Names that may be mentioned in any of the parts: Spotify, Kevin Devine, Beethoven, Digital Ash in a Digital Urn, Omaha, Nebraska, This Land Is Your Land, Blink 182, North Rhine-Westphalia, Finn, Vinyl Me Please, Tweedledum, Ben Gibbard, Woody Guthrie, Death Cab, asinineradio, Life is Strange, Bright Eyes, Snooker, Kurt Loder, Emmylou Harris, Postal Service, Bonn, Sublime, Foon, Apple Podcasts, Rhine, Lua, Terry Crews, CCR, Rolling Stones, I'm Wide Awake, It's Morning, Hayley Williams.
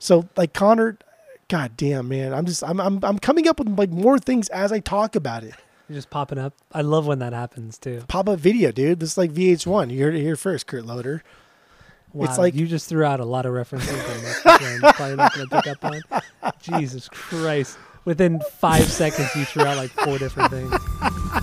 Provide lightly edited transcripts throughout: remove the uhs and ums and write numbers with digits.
So like Conor, goddamn man, I'm coming up with like more things as I talk about it. You're just popping up. I love when that happens too. Pop up video, dude. This is like VH1. You heard it here first, Kurt Loder. Wow, it's like you just threw out a lot of references. Probably not going to pick up on. Jesus Christ! Within 5 seconds, you threw out like 4 different things. God.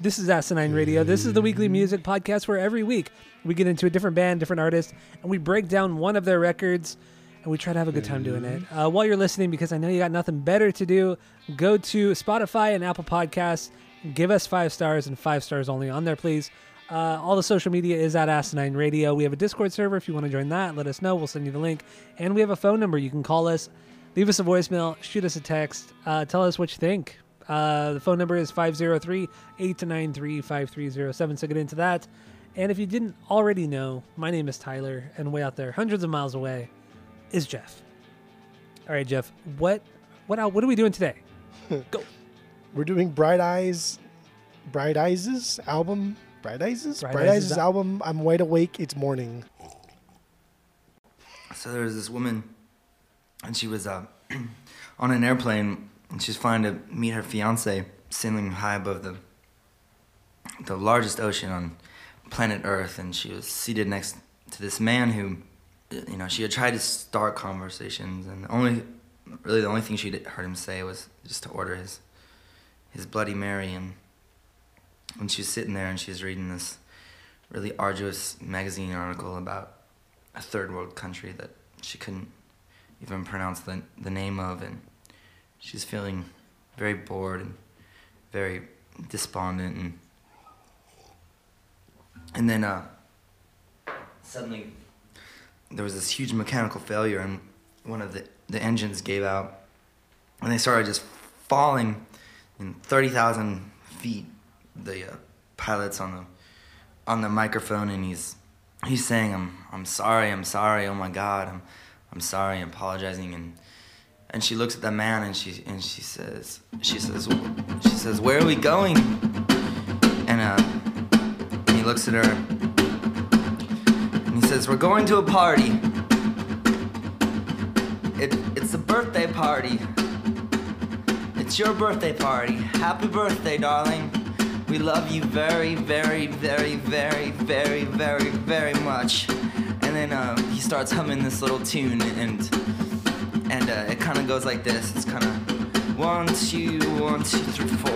This is Asinine Radio. This is the weekly music podcast where every week we get into a different band, different artist, and we break down one of their records, and we try to have a good time doing it. While you're listening, because I know you got nothing better to do, go to Spotify and Apple Podcasts. Give us 5 stars and 5 stars only on there, please. All the social media is at Asinine Radio. We have a Discord server. If you want to join that, let us know. We'll send you the link. And we have a phone number. You can call us, leave us a voicemail, shoot us a text, tell us what you think. The phone number is 503-893-5307, so get into that. And if you didn't already know, my name is Tyler, and way out there, hundreds of miles away, is Jeff. All right, Jeff, what are we doing today? Go. We're doing Bright Eyes' album, I'm Wide Awake, It's Morning. So there was this woman, and she was on an airplane, and she's flying to meet her fiancé, sailing high above the largest ocean on planet Earth. And she was seated next to this man who, you know, she had tried to start conversations, and the only thing she'd heard him say was just to order his Bloody Mary. And she was sitting there, and she was reading this really arduous magazine article about a third world country that she couldn't even pronounce the name of, and she's feeling very bored and very despondent, and then suddenly there was this huge mechanical failure, and one of the engines gave out, and they started just falling in 30,000 feet. The pilot's on the microphone, and he's saying, "I'm sorry, oh my God, I'm sorry, I'm apologizing," And she looks at the man, and she says, "Where are we going?" And he looks at her, and he says, "We're going to a party. It's a birthday party. It's your birthday party. Happy birthday, darling. We love you very, very, very, very, very, very, very much." And then he starts humming this little tune, and it kind of goes like this. It's kind of 1, 2, 1, 2, 3, 4.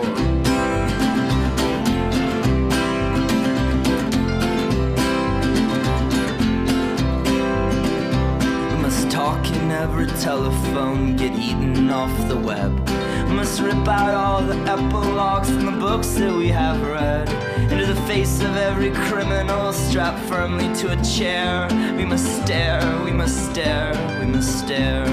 I must talk in every telephone, get eaten off the web. I must rip out all the epilogues from the books that we have read. Into the face of every criminal, strapped firmly to a chair. We must stare, we must stare, we must stare.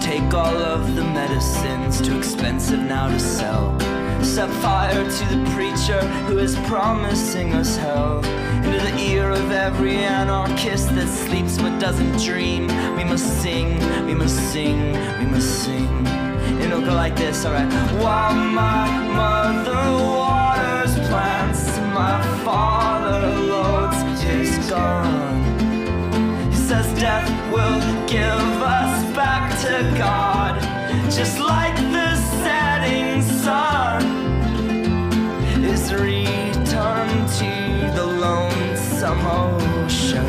Take all of the medicines, too expensive now to sell. Set fire to the preacher who is promising us hell. Into the ear of every anarchist that sleeps but doesn't dream. We must sing, we must sing, we must sing. It'll go like this, alright. While my mother waters plants, my father loads his gun. Says death will give us back to God, just like the setting sun is returned to the lonesome ocean.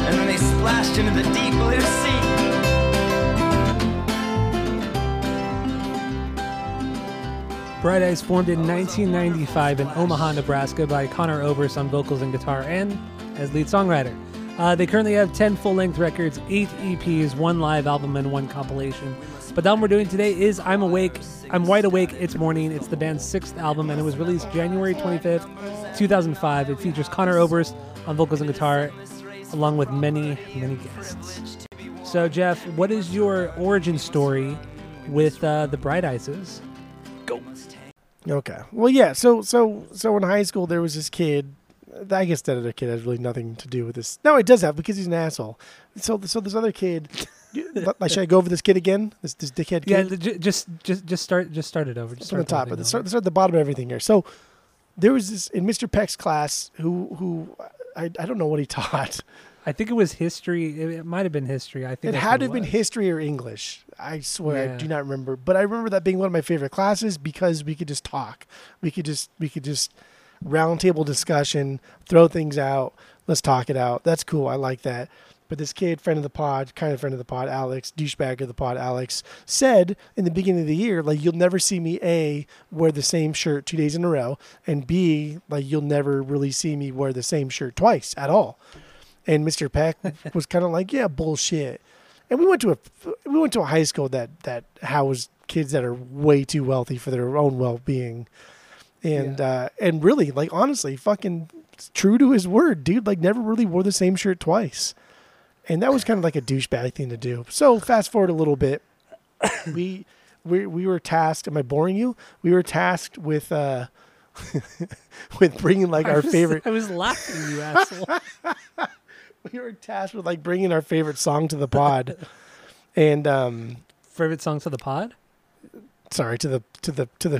And then they splashed into the deep blue sea. Bright Eyes formed in 1995 in Omaha, Nebraska by Conor Oberst on vocals and guitar and as lead songwriter. They currently have 10 full-length records, 8 EPs, 1 live album, and 1 compilation. But the album we're doing today is I'm Wide Awake, It's Morning. It's the band's 6th album, and it was released January 25th, 2005. It features Conor Oberst on vocals and guitar, along with many, many guests. So, Jeff, what is your origin story with the Bright Eyes? Go. Okay. Well, yeah, so in high school, there was this kid. I guess that other kid has really nothing to do with this. No, it does have, because he's an asshole. So this other kid. Should I go over this kid again? This dickhead kid. Yeah, just start it over. Just start from the top. Start at the bottom of everything here. So there was this in Mr. Peck's class who I don't know what he taught. I think it was history. It might have been history. I think it had to have been history or English. I swear, yeah. I do not remember. But I remember that being one of my favorite classes because we could just talk. We could just roundtable discussion, throw things out, let's talk it out. That's cool. I like that. But this kid, friend of the pod, Alex, douchebag of the pod, Alex, said in the beginning of the year, like, you'll never see me, A, wear the same shirt 2 days in a row, and B, like, you'll never really see me wear the same shirt twice at all. And Mr. Peck was kind of like, yeah, bullshit. And we went to a high school that housed kids that are way too wealthy for their own well-being. And yeah. And really, like, honestly, fucking true to his word, dude, like, never really wore the same shirt twice. And that was kind of like a douchebag thing to do. So fast forward a little bit. We were tasked, am I boring you? We were tasked with with bringing, like, our favorite. I was laughing, you asshole. We were tasked with, like, bringing our favorite song to the pod. And favorite song to the pod? Sorry, to the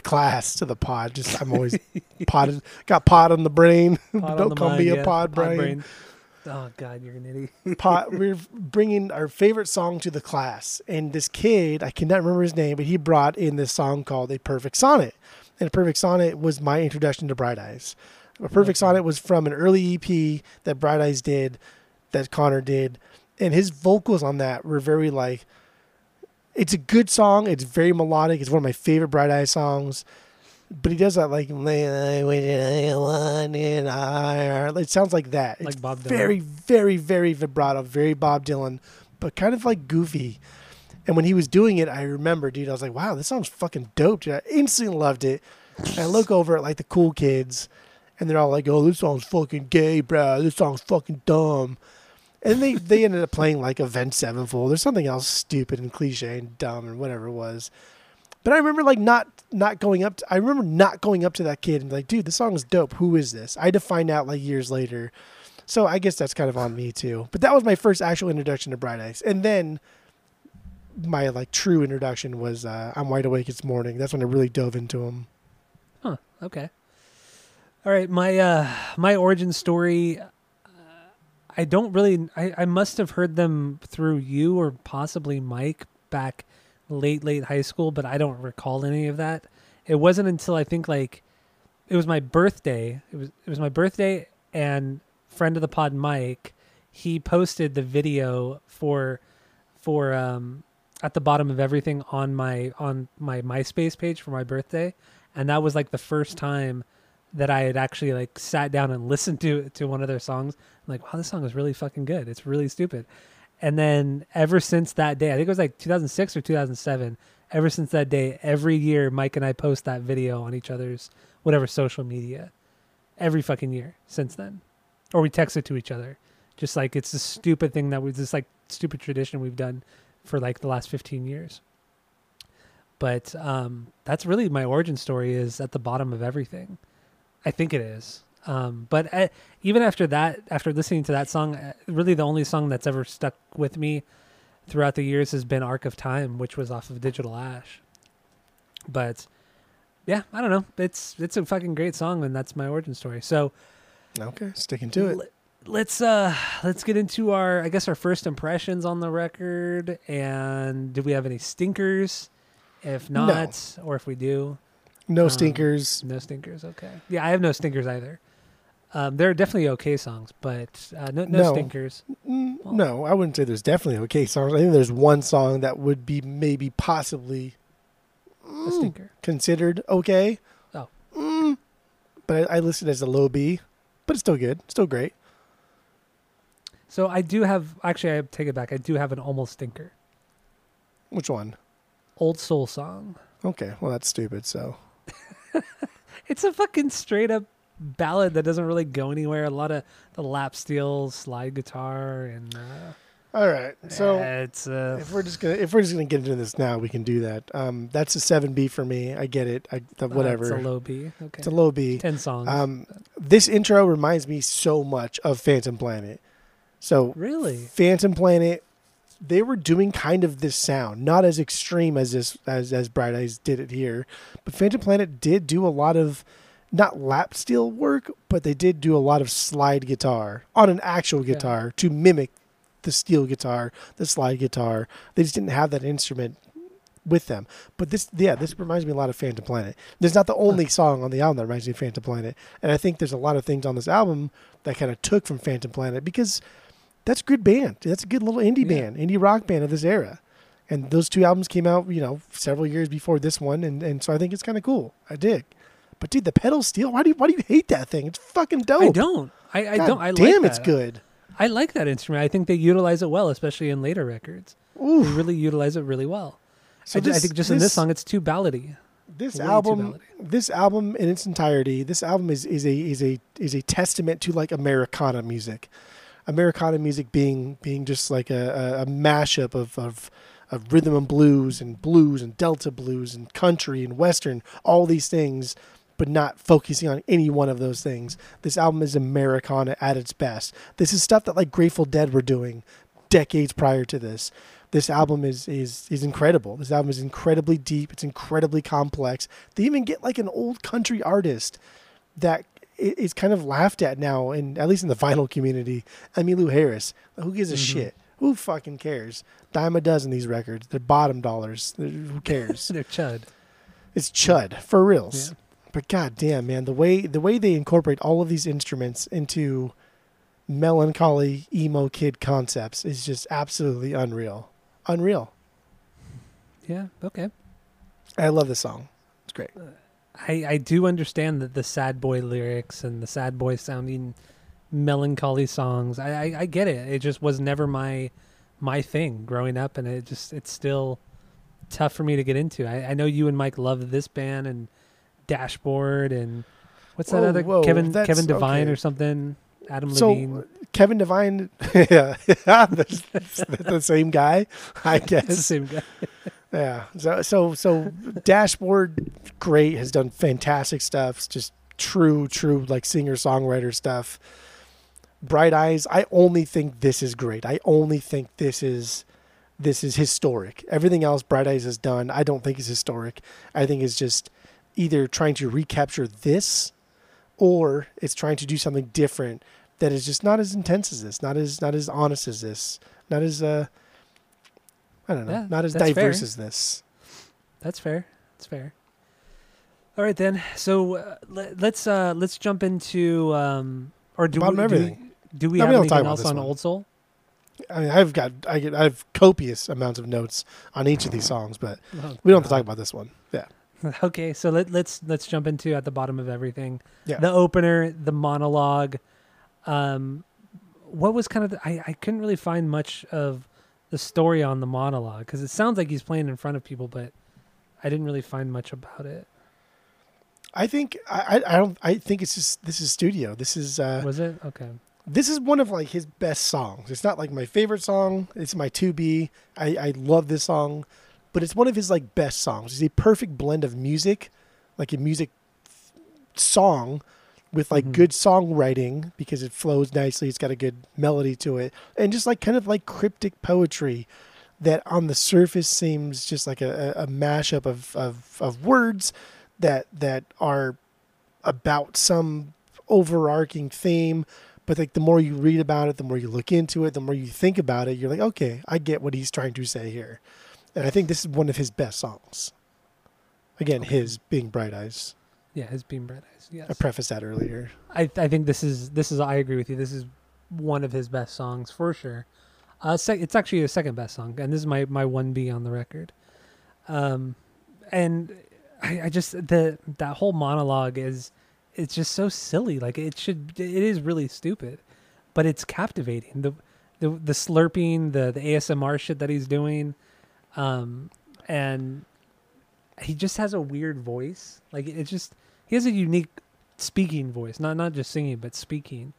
class, to the pod. Just, I'm always potted, got pod on the brain. Don't come be a pod brain. Oh God, you're an idiot. We're bringing our favorite song to the class, and this kid, I cannot remember his name, but he brought in this song called "A Perfect Sonnet," and "A Perfect Sonnet" was my introduction to Bright Eyes. "A Perfect Sonnet" was from an early EP that Bright Eyes did, that Conor did, and his vocals on that were very like. It's a good song. It's very melodic. It's one of my favorite Bright Eyes songs. But he does that, like, it sounds like that. It's like Bob Dylan. Very, very, very vibrato, very Bob Dylan, but kind of like goofy. And when he was doing it, I remember, dude, I was like, wow, this sounds fucking dope, dude. I instantly loved it. And I look over at, like, the cool kids, and they're all like, oh, this song's fucking gay, bro. This song's fucking dumb. And they ended up playing, like, Avenged Sevenfold or something else stupid and cliche and dumb and whatever it was. But I remember, like, not going up to that kid and be like, dude, this song is dope. Who is this? I had to find out, like, years later. So I guess that's kind of on me too. But that was my first actual introduction to Bright Eyes. And then my, like, true introduction was I'm Wide Awake, It's Morning. That's when I really dove into them. Huh. Okay. All right. My origin story. I don't really. I must have heard them through you or possibly Mike back late high school, but I don't recall any of that. It wasn't until I think, like, it was my birthday. It was my birthday, and friend of the pod Mike, he posted the video for At the Bottom of Everything on my MySpace page for my birthday, and that was, like, the first time that I had actually, like, sat down and listened to one of their songs. I'm like, wow, this song is really fucking good. It's really stupid. And then ever since that day, I think it was like 2006 or 2007, ever since that day, every year, Mike and I post that video on each other's whatever social media every fucking year since then. Or we text it to each other. Just, like, it's this stupid thing that was this, like, stupid tradition we've done for, like, the last 15 years. But that's really my origin story, is At the Bottom of Everything. I think it is. But even after that, after listening to that song, really the only song that's ever stuck with me throughout the years has been Arc of Time, which was off of Digital Ash. But yeah, I don't know. It's a fucking great song, and that's my origin story. So okay, sticking to it. Let's get into our first impressions on the record. And do we have any stinkers? If not, no. Or if we do. No stinkers. No stinkers, okay. Yeah, I have no stinkers either. There are definitely okay songs, but no stinkers. Well, no, I wouldn't say there's definitely okay songs. I think there's one song that would be maybe possibly a stinker. Considered okay. Oh. But I listed it as a low B, but it's still good. Still great. So I do have, actually I take it back. I do have an almost stinker. Which one? Old Soul Song. Okay. Well, that's stupid. So it's a fucking straight up ballad that doesn't really go anywhere. A lot of the lap steel, slide guitar, and all right. So it's if we're just gonna get into this now, we can do that. That's a 7B for me. I get it. Whatever. It's a low B. Okay. It's a low B. 10 songs. This intro reminds me so much of Phantom Planet. So really, Phantom Planet, they were doing kind of this sound, not as extreme as this as Bright Eyes did it here, but Phantom Planet did do a lot of. Not lap steel work, but they did do a lot of slide guitar on an actual guitar to mimic the steel guitar, the slide guitar. They just didn't have that instrument with them. But this reminds me a lot of Phantom Planet. There's not the only song on the album that reminds me of Phantom Planet. And I think there's a lot of things on this album that kind of took from Phantom Planet because that's a good band. That's a good little indie rock band of this era. And those two albums came out, several years before this one. And so I think it's kind of cool. I dig. But dude, the pedal steel. Why do you hate that thing? It's fucking dope. I don't. I don't. I damn, like that. It's good. I like that instrument. I think they utilize it well, especially in later records. Ooh, they really utilize it really well. So I think in this song, it's too ballady. This album in its entirety. This album is a testament to like Americana music. Americana music being just like a mashup of rhythm and blues and delta blues and country and western, all these things, but not focusing on any one of those things. This album is Americana at its best. This is stuff that like Grateful Dead were doing decades prior to this. This album is incredible. This album is incredibly deep. It's incredibly complex. They even get like an old country artist that is kind of laughed at now, and at least in the vinyl community, Emmylou Harris. Who gives a shit? Who fucking cares? Dime a dozen these records. They're bottom dollars. Who cares? They're chud. It's chud for reals. Yeah. But goddamn, man, the way they incorporate all of these instruments into melancholy emo kid concepts is just absolutely unreal. Unreal. Yeah. Okay. I love this song. It's great. I do understand that the sad boy lyrics and the sad boy sounding melancholy songs. I get it. It just was never my thing growing up, and it's still tough for me to get into. I know you and Mike love this band and Dashboard and what's that other Kevin Devine or something. Levine. Kevin Devine, yeah, the same guy, I guess. The same guy. Yeah. So Dashboard, great, has done fantastic stuff. It's just true like singer-songwriter stuff. Bright Eyes, I only think this is great. I only think this is historic. Everything else Bright Eyes has done, I don't think is historic. I think it's just either trying to recapture this, or it's trying to do something different that is just not as intense as this, not as honest as this, not as not as diverse as this. That's fair. That's fair. All right then. So let's jump into. Or do we have anything else on Old Soul? I mean, I have copious amounts of notes on each of these songs, but we don't have to talk about this one. Yeah. Okay, so let's jump into At the Bottom of Everything. Yeah. The opener, the monologue. What was kind of I couldn't really find much of the story on the monologue because it sounds like he's playing in front of people, but I didn't really find much about it. I think I think it's just this is studio. This is was it? Okay. This is one of like his best songs. It's not like my favorite song. It's my 2B. I love this song, but it's one of his like best songs. It's a perfect blend of music, like a music song with like good songwriting because it flows nicely. It's got a good melody to it, and just like kind of like cryptic poetry that on the surface seems just like a mashup of words that are about some overarching theme, but like the more you read about it, the more you look into it, the more you think about it, you're like, okay, I get what he's trying to say here. And I think this is one of his best songs. Again, his being Bright Eyes. Yeah, his being Bright Eyes. Yes. I prefaced that earlier. I think this is I agree with you. This is one of his best songs for sure. It's actually his second best song, and this is my 1B on the record. And I just, that whole monologue is, it's just so silly. Like it is really stupid, but it's captivating. The slurping, the ASMR shit that he's doing. And he just has a weird voice. Like it just, he has a unique speaking voice, not just singing, but speaking.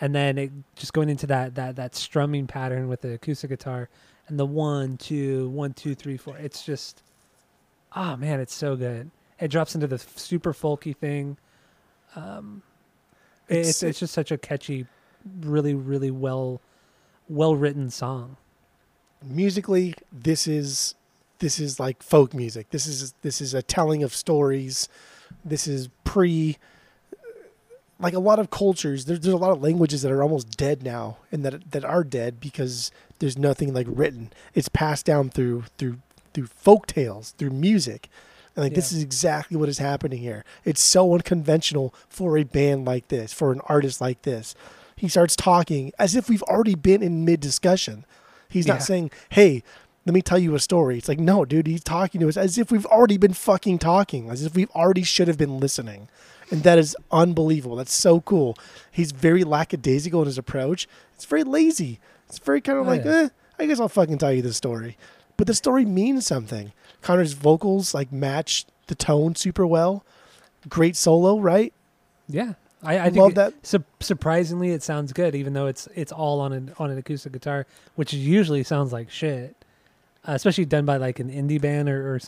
And then it just going into that strumming pattern with the acoustic guitar and the 1, 2, 1, 2, 3, 4. It's just, oh man, it's so good. It drops into the super folky thing. It's just such a catchy, really, really well written song. Musically, this is like folk music. This is a telling of stories. This is like a lot of cultures, there's a lot of languages that are almost dead now, and that are dead because there's nothing like written. It's passed down through folk tales, through music. And like, This is exactly what is happening here. It's so unconventional for a band like this, for an artist like this. He starts talking as if we've already been in mid-discussion. He's not saying, hey, let me tell you a story. It's like, no, dude, he's talking to us as if we've already been fucking talking, as if we already should have been listening. And that is unbelievable. That's so cool. He's very lackadaisical in his approach. It's very lazy. It's very kind of I guess I'll fucking tell you the story. But the story means something. Conor's vocals like match the tone super well. Great solo, right? Yeah. I love that. Surprisingly, it sounds good, even though it's all on an acoustic guitar, which usually sounds like shit, especially done by like an indie band or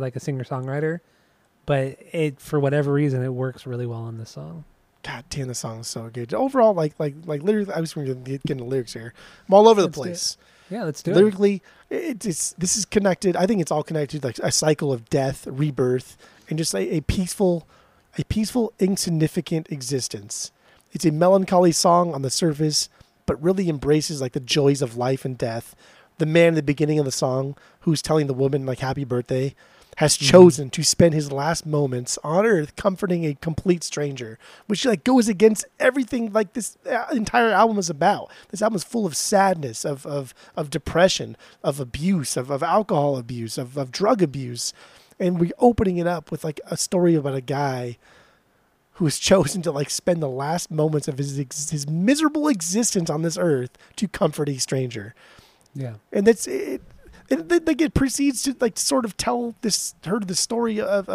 like a singer-songwriter. But it, for whatever reason, it works really well on this song. God damn, the song is so good. Overall, like literally, I was going to get into lyrics here. I'm all over the place. Yeah, let's do it. Lyrically, this is connected. I think it's all connected, like a cycle of death, rebirth, and just like a peaceful, insignificant existence. It's a melancholy song on the surface, but really embraces like the joys of life and death. The man in the beginning of the song, who's telling the woman like happy birthday, has chosen to spend his last moments on earth comforting a complete stranger, which like goes against everything like this entire album is about. This album is full of sadness, of depression, of abuse, of alcohol abuse, of drug abuse. And we're opening it up with like a story about a guy who has chosen to like spend the last moments of his miserable existence on this earth to comfort a stranger. Yeah. And that's it. It proceeds to like sort of tell the story of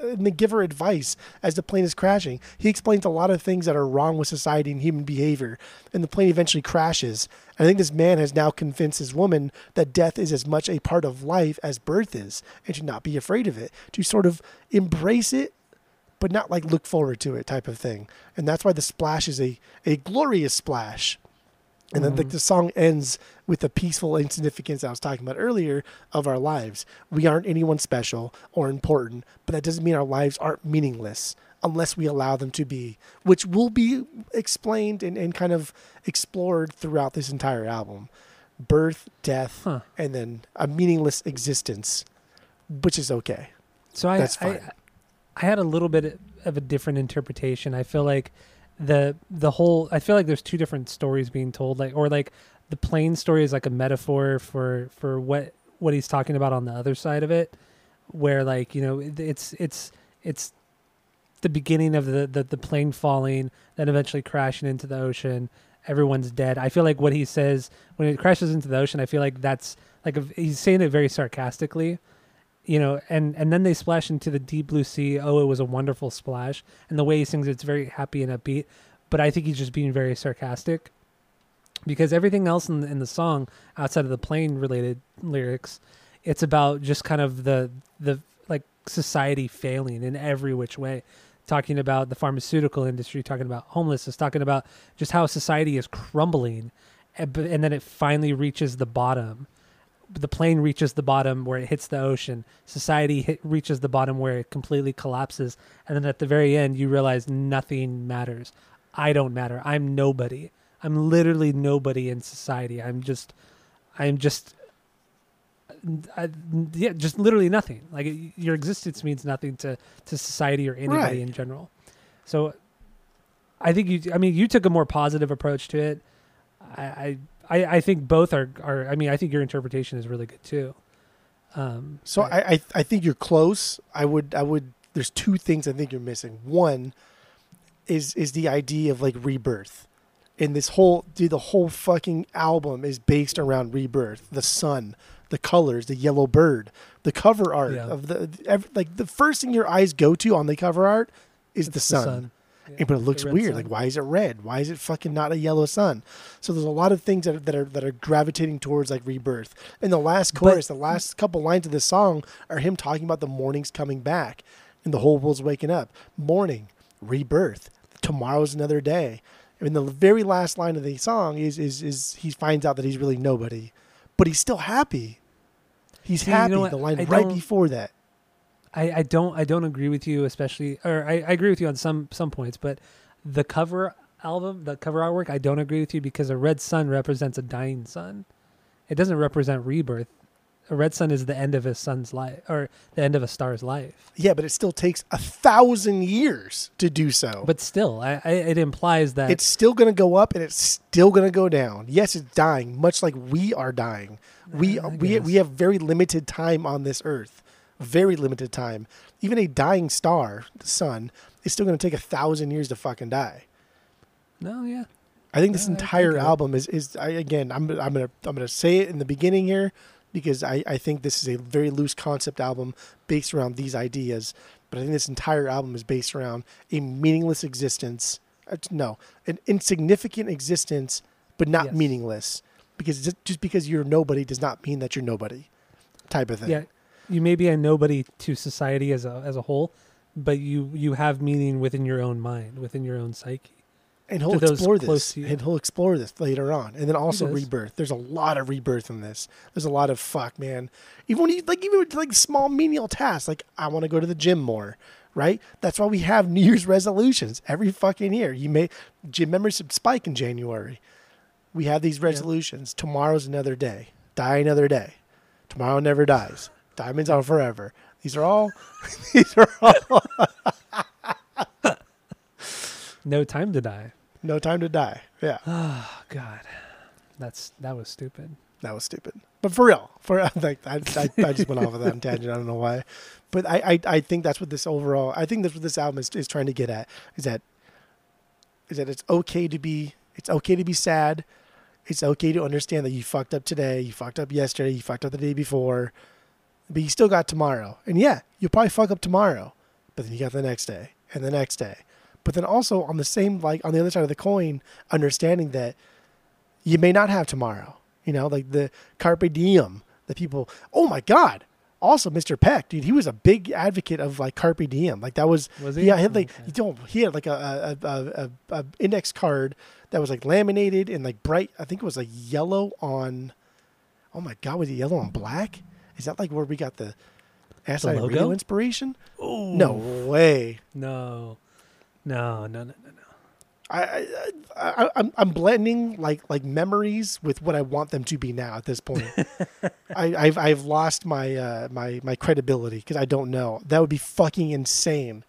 and they give her advice as the plane is crashing. He explains a lot of things that are wrong with society and human behavior, and the plane eventually crashes. And I think this man has now convinced his woman that death is as much a part of life as birth is, and to not be afraid of it, to sort of embrace it, but not like look forward to it type of thing. And that's why the splash is a glorious splash. And then the song ends with the peaceful insignificance I was talking about earlier of our lives. We aren't anyone special or important, but that doesn't mean our lives aren't meaningless unless we allow them to be, which will be explained and kind of explored throughout this entire album. Birth, death, and then a meaningless existence, which is okay. So that's fine. I had a little bit of a different interpretation. I feel like the whole, I feel like there's two different stories being told, like, or like the plane story is like a metaphor for what he's talking about on the other side of it, where like, you know, it's the beginning of the plane falling, then eventually crashing into the ocean. Everyone's dead. I feel like what he says when it crashes into the ocean, I feel like that's like he's saying it very sarcastically, you know, and then they splash into the deep blue sea. Oh, it was a wonderful splash. And the way he sings, it's very happy and upbeat, but I think he's just being very sarcastic because everything else in the song outside of the plane related lyrics, it's about just kind of the like society failing in every which way, talking about the pharmaceutical industry, talking about homelessness, talking about just how society is crumbling. And then it finally reaches the bottom. The plane reaches the bottom where it hits the ocean. Society reaches the bottom where it completely collapses. And then at the very end, you realize nothing matters. I don't matter. I'm nobody. I'm literally nobody in society. I'm just literally nothing. Like your existence means nothing to society or anybody in general. So I think you took a more positive approach to it. I think both are. I mean, I think your interpretation is really good too. So I think you're close. I would. There's two things I think you're missing. One is the idea of like rebirth, and this whole the whole fucking album is based around rebirth. The sun, the colors, the yellow bird, the cover art of the first thing your eyes go to on the cover art is the sun. Yeah. But it looks weird. Sun. Like, why is it red? Why is it fucking not a yellow sun? So there's a lot of things that are gravitating towards like rebirth. And the last chorus, the last couple lines of this song are him talking about the morning's coming back and the whole world's waking up. Morning, rebirth. Tomorrow's another day. I mean, the very last line of the song is he finds out that he's really nobody, but he's still happy. He's happy. You know the line right before that. I don't agree with you, especially, or I agree with you on some points, but the cover album, the cover artwork, I don't agree with you because a red sun represents a dying sun. It doesn't represent rebirth. A red sun is the end of a sun's life, or the end of a star's life. Yeah, but it still takes 1,000 years to do so. But still, it implies that it's still going to go up and it's still going to go down. Yes, it's dying, much like we are dying. We have very limited time on this earth. Very limited time. Even a dying star, the sun, is still going to take 1,000 years to fucking die. No, yeah. I think this entire album is again. I'm gonna say it in the beginning here because I think this is a very loose concept album based around these ideas. But I think this entire album is based around a meaningless existence. No, an insignificant existence, but not meaningless. Because just because you're nobody does not mean that you're nobody. Type of thing. Yeah. You may be a nobody to society as a whole, but you have meaning within your own mind, within your own psyche. And he'll explore this. And he'll explore this later on. And then also rebirth. There's a lot of rebirth in this. There's a lot of fuck, man. Even when you even with small menial tasks, like I want to go to the gym more, right? That's why we have New Year's resolutions every fucking year. Gym membership spike in January. We have these resolutions. Tomorrow's another day. Die another day. Tomorrow never dies. Diamonds are forever. These are all. No time to die. No time to die. Yeah. Oh God, that was stupid. That was stupid. But for real, I just went off of that tangent. I don't know why, but I think that's what this overall. I think that's what this album is trying to get at. Is that it's okay to be sad. It's okay to understand that you fucked up today. You fucked up yesterday. You fucked up the day before. But you still got tomorrow. And yeah, you'll probably fuck up tomorrow. But then you got the next day and the next day. But then also on the same, like on the other side of the coin, understanding that you may not have tomorrow. You know, like the carpe diem, the people, oh my God. Also, Mr. Peck, dude, he was a big advocate of like carpe diem. Like that was he? Yeah, he had like a index card that was like laminated and like bright. I think it was like yellow on, oh my God, was it yellow on black? Is that like where we got the Ashley Reno inspiration? Ooh. No way. No. I'm blending like memories with what I want them to be now at this point. I've lost my my credibility because I don't know. That would be fucking insane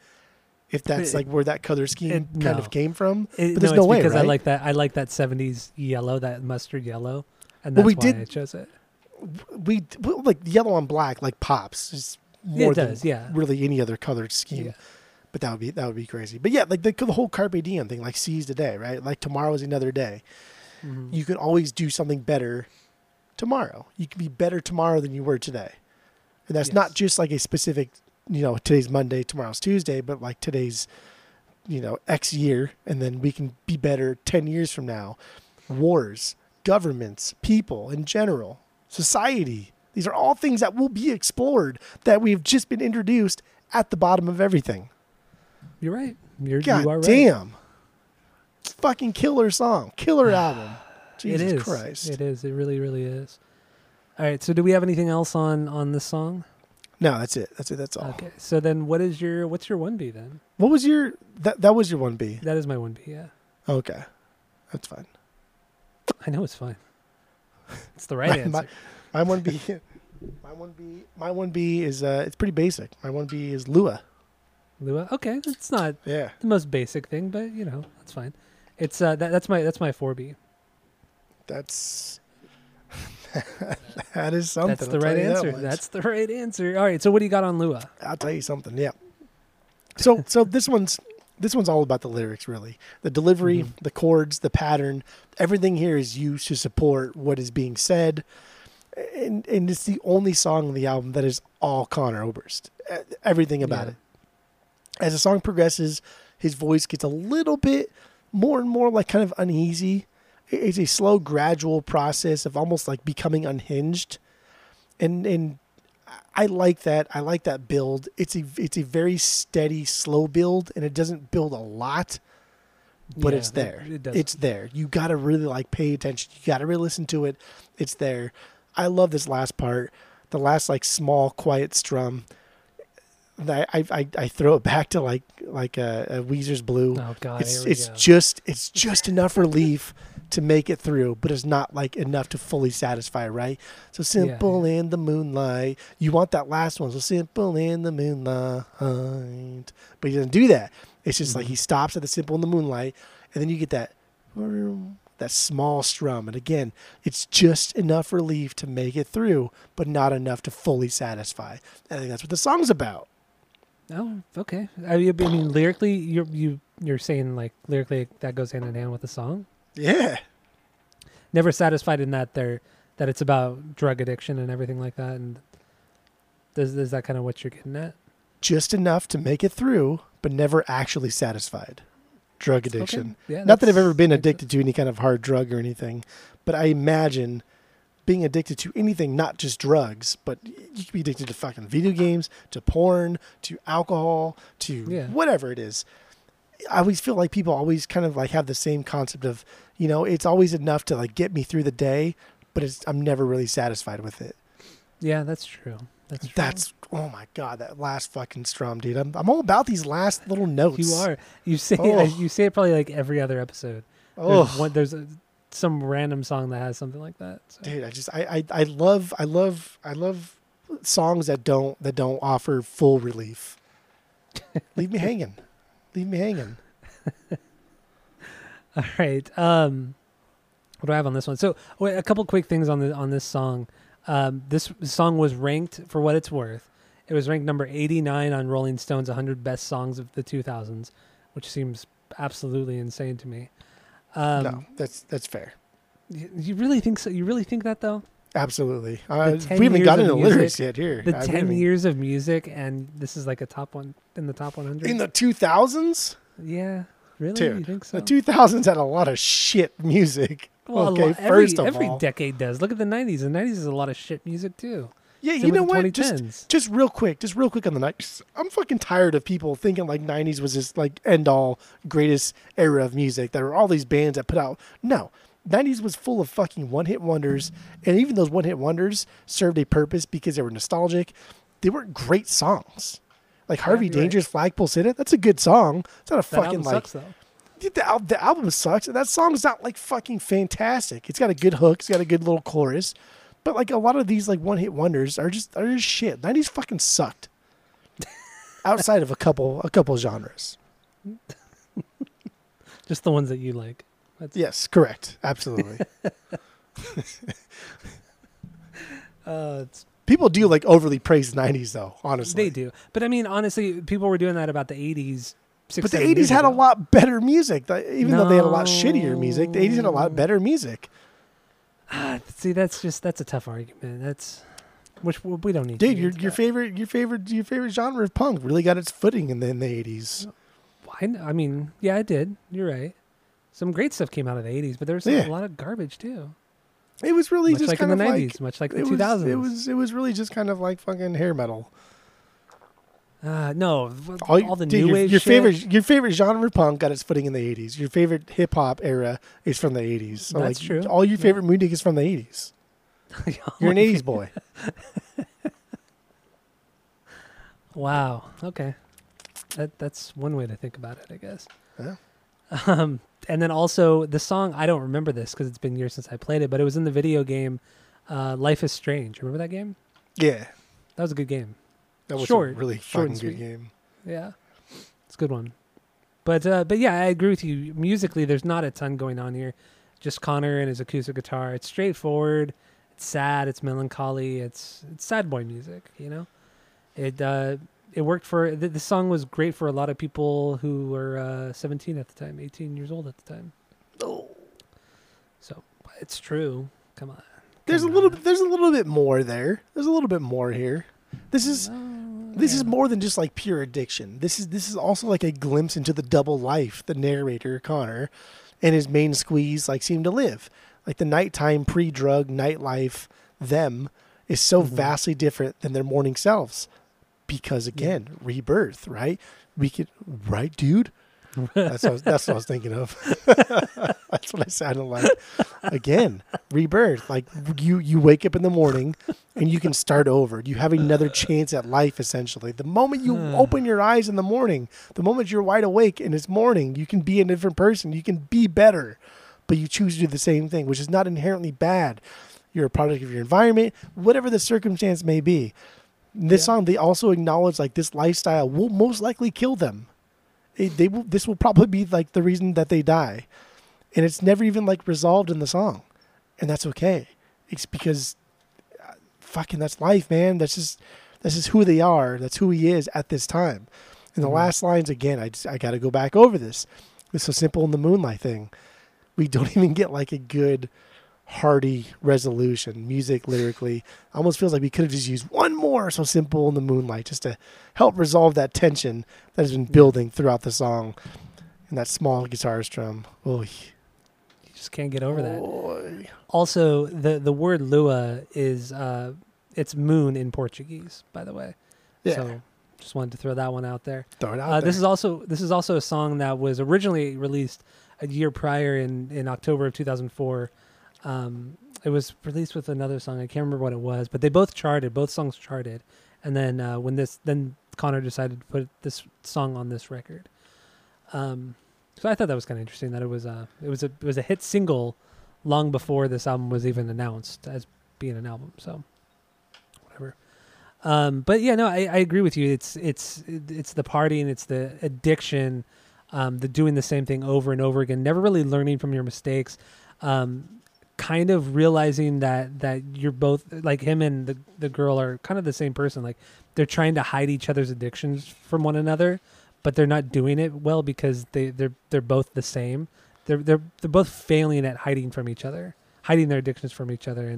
if that's like where that color scheme kind of came from. But there's no way, because right? I like that 70s yellow, that mustard yellow, and that's why I chose it. We like yellow on black, like pops, is more than really any other color scheme. Yeah. But that would be crazy. But yeah, like the whole carpe diem thing, like seize the day, right? Like tomorrow is another day. Mm-hmm. You can always do something better tomorrow. You can be better tomorrow than you were today, and that's not just like a specific, you know, today's Monday, tomorrow's Tuesday, but like today's, you know, X year, and then we can be better 10 years from now. Wars, governments, people in general. Society. These are all things that will be explored that we've just been introduced at the bottom of everything. You're right. You are right. Damn. Fucking killer song. Killer album. Jesus Christ. It is. It really, really is. All right. So do we have anything else on this song? No, that's it. That's all. Okay. So then what is what's your 1B then? What was your, that was your 1B? That is my 1B, yeah. Okay. That's fine. I know it's fine. It's the right answer. My 1B is it's pretty basic. My 1B is Lua. Okay, it's not the most basic thing, but you know, that's fine. It's that's my 4B. That's That is something. That's the right answer. That's the right answer. All right. So what do you got on Lua? I'll tell you something. Yeah. So this one's all about the lyrics, really. The delivery, mm-hmm. the chords, the pattern. Everything here is used to support what is being said. And it's the only song on the album that is all Conor Oberst. Everything about it. As the song progresses, his voice gets a little bit more and more like kind of uneasy. It's a slow, gradual process of almost like becoming unhinged. And I like that. I like that build. It's a very steady, slow build, and it doesn't build a lot, but it's there. It's there. You got to really like pay attention. You got to really listen to it. It's there. I love this last part, the last like small, quiet strum. I throw it back to like a Weezer's Blue. Oh God, it's just enough relief to make it through, but it's not like enough to fully satisfy, right? So simple in the moonlight. You want that last one, so simple in the moonlight. But he doesn't do that. It's just like he stops at the simple in the moonlight, and then you get that small strum. And again, it's just enough relief to make it through, but not enough to fully satisfy. And I think that's what the song's about. Oh, okay. I mean, lyrically, you're saying like lyrically that goes hand in hand with the song. Yeah. Never satisfied in that it's about drug addiction and everything like that. And is that kind of what you're getting at? Just enough to make it through, but never actually satisfied. Drug addiction. Okay. Yeah, not that I've ever been addicted to any kind of hard drug or anything, but I imagine being addicted to anything, not just drugs, but you could be addicted to fucking video games, to porn, to alcohol, to whatever it is. I always feel like people always kind of like have the same concept of, you know, it's always enough to like get me through the day, but I'm never really satisfied with it. Yeah, that's true. That's oh my God, that last fucking strum, dude. I'm all about these last little notes. You are. You say it probably like every other episode. Oh, there's some random song that has something like that. So. Dude, I love songs that don't offer full relief. Leave me hanging. Leave me hanging. All right. What do I have on this one? So wait, a couple quick things on this song. This song was ranked, for what it's worth. It was ranked number 89 on Rolling Stone's 100 Best Songs of the 2000s, which seems absolutely insane to me. No, that's fair. You really think so? You really think that, though? Absolutely. We haven't gotten into lyrics yet here. The 10 years of music, and this is like a top one in the top 100. In the 2000s? Yeah. Really? Dude, you think so? The 2000s had a lot of shit music. Well, okay, first of all, every decade does. Look at the 90s. The 90s is a lot of shit music too. Yeah, you know what? Just real quick on the 90s. I'm fucking tired of people thinking like 90s was this like end all greatest era of music. There were all these bands that put out. No, 90s was full of fucking one hit wonders, and even those one hit wonders served a purpose because they were nostalgic. They weren't great songs. Like Harvey Danger's Flagpole Sitter. That's a good song. It's not a that fucking like. Sucks, though. The album sucks, and that song's not like fucking fantastic. It's got a good hook, it's got a good little chorus, but like a lot of these like one hit wonders are just shit. 90s fucking sucked. Outside of a couple genres, just the ones that you like. Yes, correct, absolutely. People do like overly praise 90s though. Honestly, they do. But I mean, honestly, people were doing that about the 80s. But the 80s had a lot better music. Even though they had a lot shittier music, the 80s had a lot better music. See, that's a tough argument. Which we don't need. Dude, your favorite genre of punk really got its footing in the 80s. I mean, yeah, it did. You're right. Some great stuff came out of the 80s, but there was a lot of garbage too. It was really just kind of like in the 90s, much like the 2000s. It was really just kind of like fucking hair metal. No, all the new wave shit. Your favorite genre punk got its footing in the 80s. Your favorite hip hop era is from the 80s. So that's like, true. All your favorite music is from the 80s. You're an 80s boy. Wow. Okay. That's one way to think about it, I guess. Yeah. And then also the song, I don't remember this because it's been years since I played it, but it was in the video game Life is Strange. Remember that game? Yeah. That was a good game. That was a really fucking good game. Yeah, it's a good one. But yeah, I agree with you. Musically, there's not a ton going on here. Just Conor and his acoustic guitar. It's straightforward. It's sad. It's melancholy. It's sad boy music. You know, it worked for the song was great for a lot of people who were 17 at the time, 18 years old at the time. Oh, so it's true. Come on. There's a little bit more there. There's a little bit more here. This is more than just like pure addiction. This is also like a glimpse into the double life the narrator Connor and his main squeeze like seem to live. Like the nighttime pre-drug nightlife them is so vastly different than their morning selves. Because again, rebirth, right? We could, right, dude? That's what I was thinking of. That's what I sounded like. Again, rebirth. Like you wake up in the morning and you can start over. You have another chance at life, essentially. The moment you open your eyes in the morning, the moment you're wide awake and it's morning, you can be a different person. You can be better, but you choose to do the same thing, which is not inherently bad. You're a product of your environment, whatever the circumstance may be. This song, they also acknowledge like this lifestyle will most likely kill them. This will probably be like the reason that they die. And it's never even like resolved in the song. And that's okay. It's because fucking that's life, man. That's just who they are. That's who he is at this time. And the last lines, again, I got to go back over this. It's so simple in the moonlight thing. We don't even get like a good hearty resolution music lyrically. Almost feels like we could have just used one more So Simple in the Moonlight just to help resolve that tension that has been building throughout the song. And that small guitar strum, you just can't get over that. Also, the word lua is it's moon in Portuguese, by the way. So just wanted to throw that one out there. This is also a song that was originally released a year prior in October of 2004. It was released with another song. I can't remember what it was, but they both charted. Both songs charted, and then when Connor decided to put this song on this record. So I thought that was kind of interesting that it was a hit single long before this album was even announced as being an album. So whatever. But yeah, no, I agree with you. It's the partying, it's the addiction, the doing the same thing over and over again, never really learning from your mistakes. Kind of realizing that you're both like him and the girl are kind of the same person. Like they're trying to hide each other's addictions from one another, but they're not doing it well because they're both the same. They're both failing at hiding from each other, hiding their addictions from each other.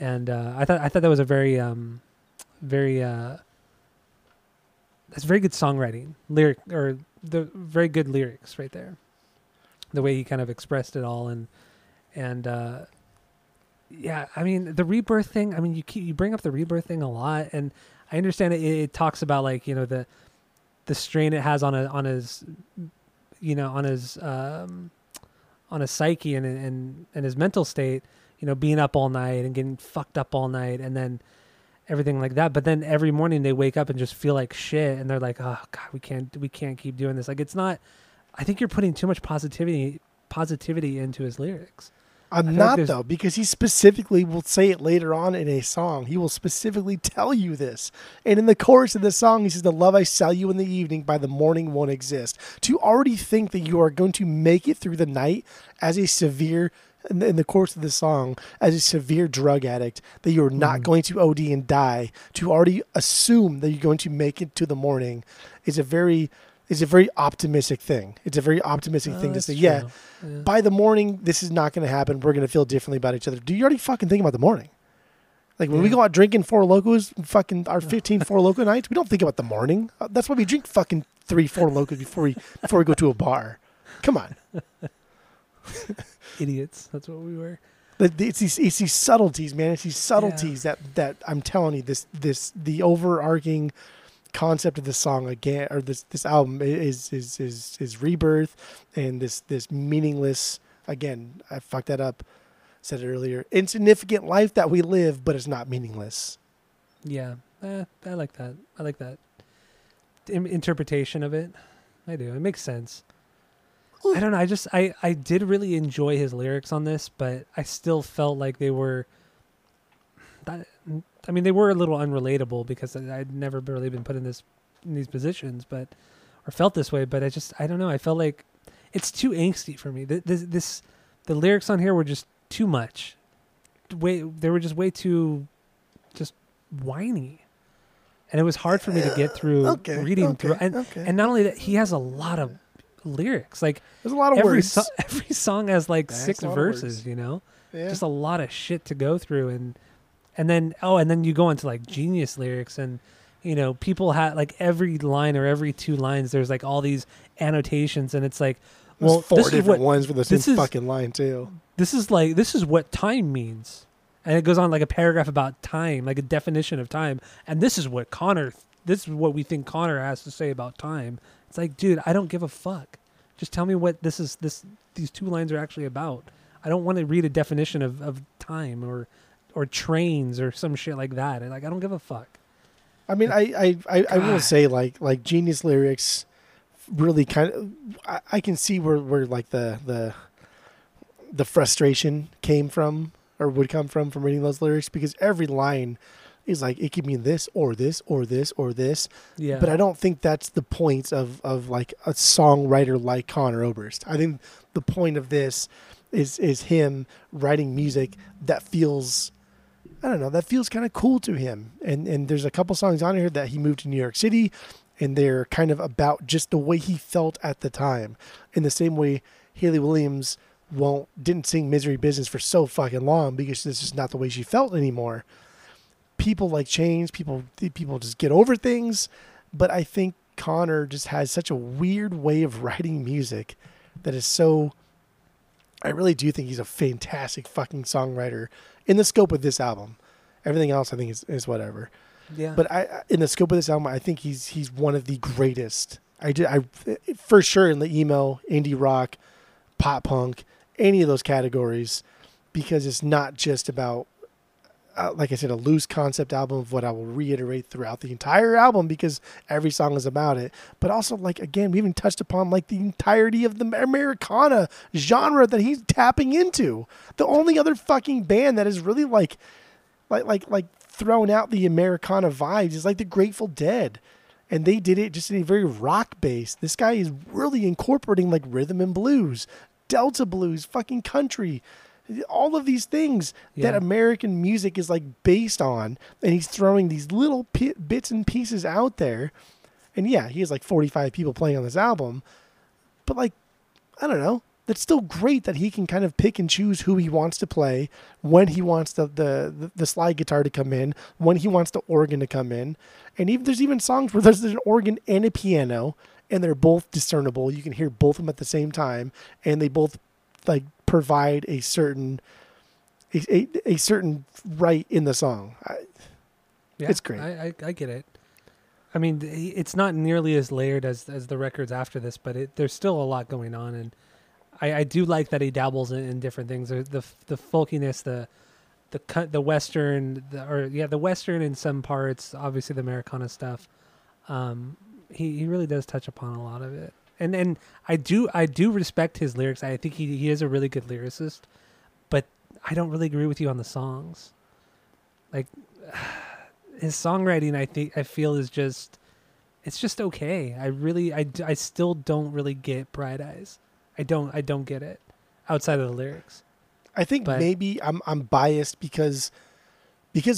And I thought that was a very that's very good songwriting lyric, or the very good lyrics right there. The way he kind of expressed it all and I mean, the rebirth thing, I mean, you bring up the rebirth thing a lot, and I understand it talks about like, you know, the strain it has on his psyche and his mental state, you know, being up all night and getting fucked up all night and then everything like that. But then every morning they wake up and just feel like shit. And they're like, oh God, we can't keep doing this. Like, it's not, I think you're putting too much positivity into his lyrics. I'm not like though, because he specifically will say it later on in a song. He will specifically tell you this. And in the chorus of the song, he says, the love I sell you in the evening by the morning won't exist. To already think that you are going to make it through the night as a severe, in the course of the song, as a severe drug addict, that you're not going to OD and die, to already assume that you're going to make it to the morning is a very... It's a very optimistic thing. It's a very optimistic thing to say, by the morning, this is not going to happen. We're going to feel differently about each other. Do you already fucking think about the morning? Like when we go out drinking Four Locos, fucking our 15 Four Loco nights, we don't think about the morning. That's why we drink fucking 3 Four Locos before we go to a bar. Come on. Idiots. That's what we were. It's these subtleties, man. It's these subtleties that I'm telling you, the overarching concept of the song again, or this album is rebirth, and this meaningless, again, I fucked that up, said it earlier, insignificant life that we live, but it's not meaningless. I like that. I like that interpretation of it. I do. It makes sense. I don't know. I did really enjoy his lyrics on this, but I still felt like they were. I mean, they were a little unrelatable because I'd never really been put in these positions, but or felt this way. But I don't know. I felt like it's too angsty for me. The lyrics on here were just too much. they were just way too whiny, and it was hard for me to get through reading through. And not only that, he has a lot of lyrics. Like there's a lot of words. Every song has like six verses. You know, just a lot of shit to go through, and then you go into like genius lyrics, and you know people have like every line or every two lines there's like all these annotations, and it's like. Well, four different ones for the same fucking line too. This is what time means, and it goes on like a paragraph about time, like a definition of time. And this is what we think Connor has to say about time. It's like, dude, I don't give a fuck. Just tell me what this is. These two lines are actually about. I don't want to read a definition of time or trains or some shit like that. I don't give a fuck. I mean, I will say like genius lyrics. Really kind of, I can see where like the frustration came from or would come from reading those lyrics, because every line is like, it could mean this or this or this or this. Yeah. But I don't think that's the point of like a songwriter like Conor Oberst. I think the point of this is him writing music that feels, I don't know, that feels kind of cool to him. And there's a couple songs on here that he moved to New York City. And they're kind of about just the way he felt at the time. In the same way, Hayley Williams didn't sing Misery Business for so fucking long because this is not the way she felt anymore. People like change. People just get over things. But I think Connor just has such a weird way of writing music that is so... I really do think he's a fantastic fucking songwriter in the scope of this album. Everything else I think is whatever. Yeah, but in the scope of this album, I think he's one of the greatest. I for sure in the emo, indie rock, pop punk, any of those categories, because it's not just about, like I said, a loose concept album of what I will reiterate throughout the entire album because every song is about it. But also, like again, we even touched upon like the entirety of the Americana genre that he's tapping into. The only other fucking band that is really like thrown out the Americana vibes is like the Grateful Dead, and they did it just in a very rock base. This guy is really incorporating like rhythm and blues, Delta blues, fucking country, all of these things that American music is like based on, and he's throwing these little bits and pieces out there. And yeah, he has like 45 people playing on this album, but like I don't know, that's still great that he can kind of pick and choose who he wants to play, when he wants the slide guitar to come in, when he wants the organ to come in. And even there's even songs where there's an organ and a piano, and they're both discernible. You can hear both of them at the same time, and they both like provide a certain right in the song. It's great. I get it. I mean, it's not nearly as layered as the records after this, but there's still a lot going on, and I do like that he dabbles in different things. The folkiness, the Western, the Western in some parts. Obviously, the Americana stuff. He really does touch upon a lot of it, and I do respect his lyrics. I think he is a really good lyricist, but I don't really agree with you on the songs. Like his songwriting, I feel is just, it's just okay. I still don't really get Bright Eyes. I don't get it outside of the lyrics. I think maybe I'm biased because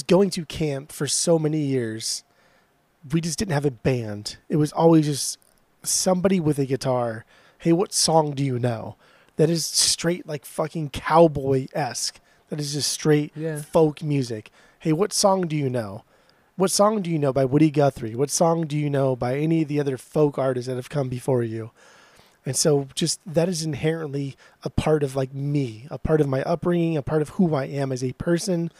going to camp for so many years, we just didn't have a band. It was always just somebody with a guitar. Hey, what song do you know? That is straight like fucking cowboy-esque. That is just straight folk music. Hey, what song do you know? What song do you know by Woody Guthrie? What song do you know by any of the other folk artists that have come before you? And so just that is inherently a part of like me, a part of my upbringing, a part of who I am as a person.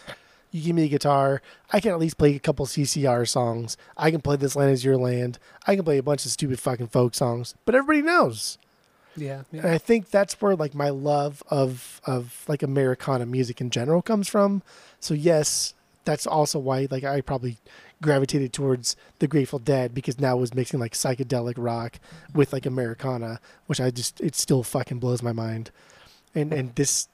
You give me a guitar, I can at least play a couple CCR songs. I can play This Land Is Your Land. I can play a bunch of stupid fucking folk songs, but everybody knows. Yeah. And I think that's where like my love of like Americana music in general comes from. So yes, that's also why like I probably gravitated towards the Grateful Dead, because now it was mixing like psychedelic rock with like Americana, which it still fucking blows my mind. And this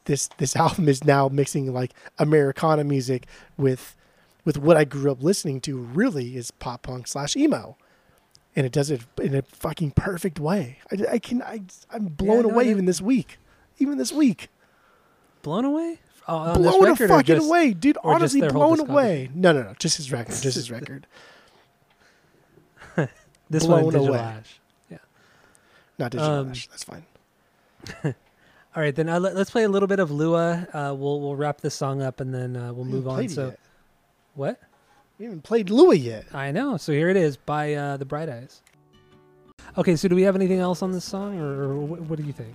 album is now mixing like Americana music with what I grew up listening to really is pop punk / emo, and it does it in a fucking perfect way. I'm blown away even this week. Blown away? on this record? Blown fucking away, dude. Honestly, blown away. No. Just his record. Just his record. This one, Digital Ash. Yeah. Not Digital Ash. That's fine. All right, then let's play a little bit of Lua. We'll wrap this song up, and then we'll move on. What? We haven't played Lua yet. I know. So here it is by the Bright Eyes. Okay, so do we have anything else on this song, or what do you think?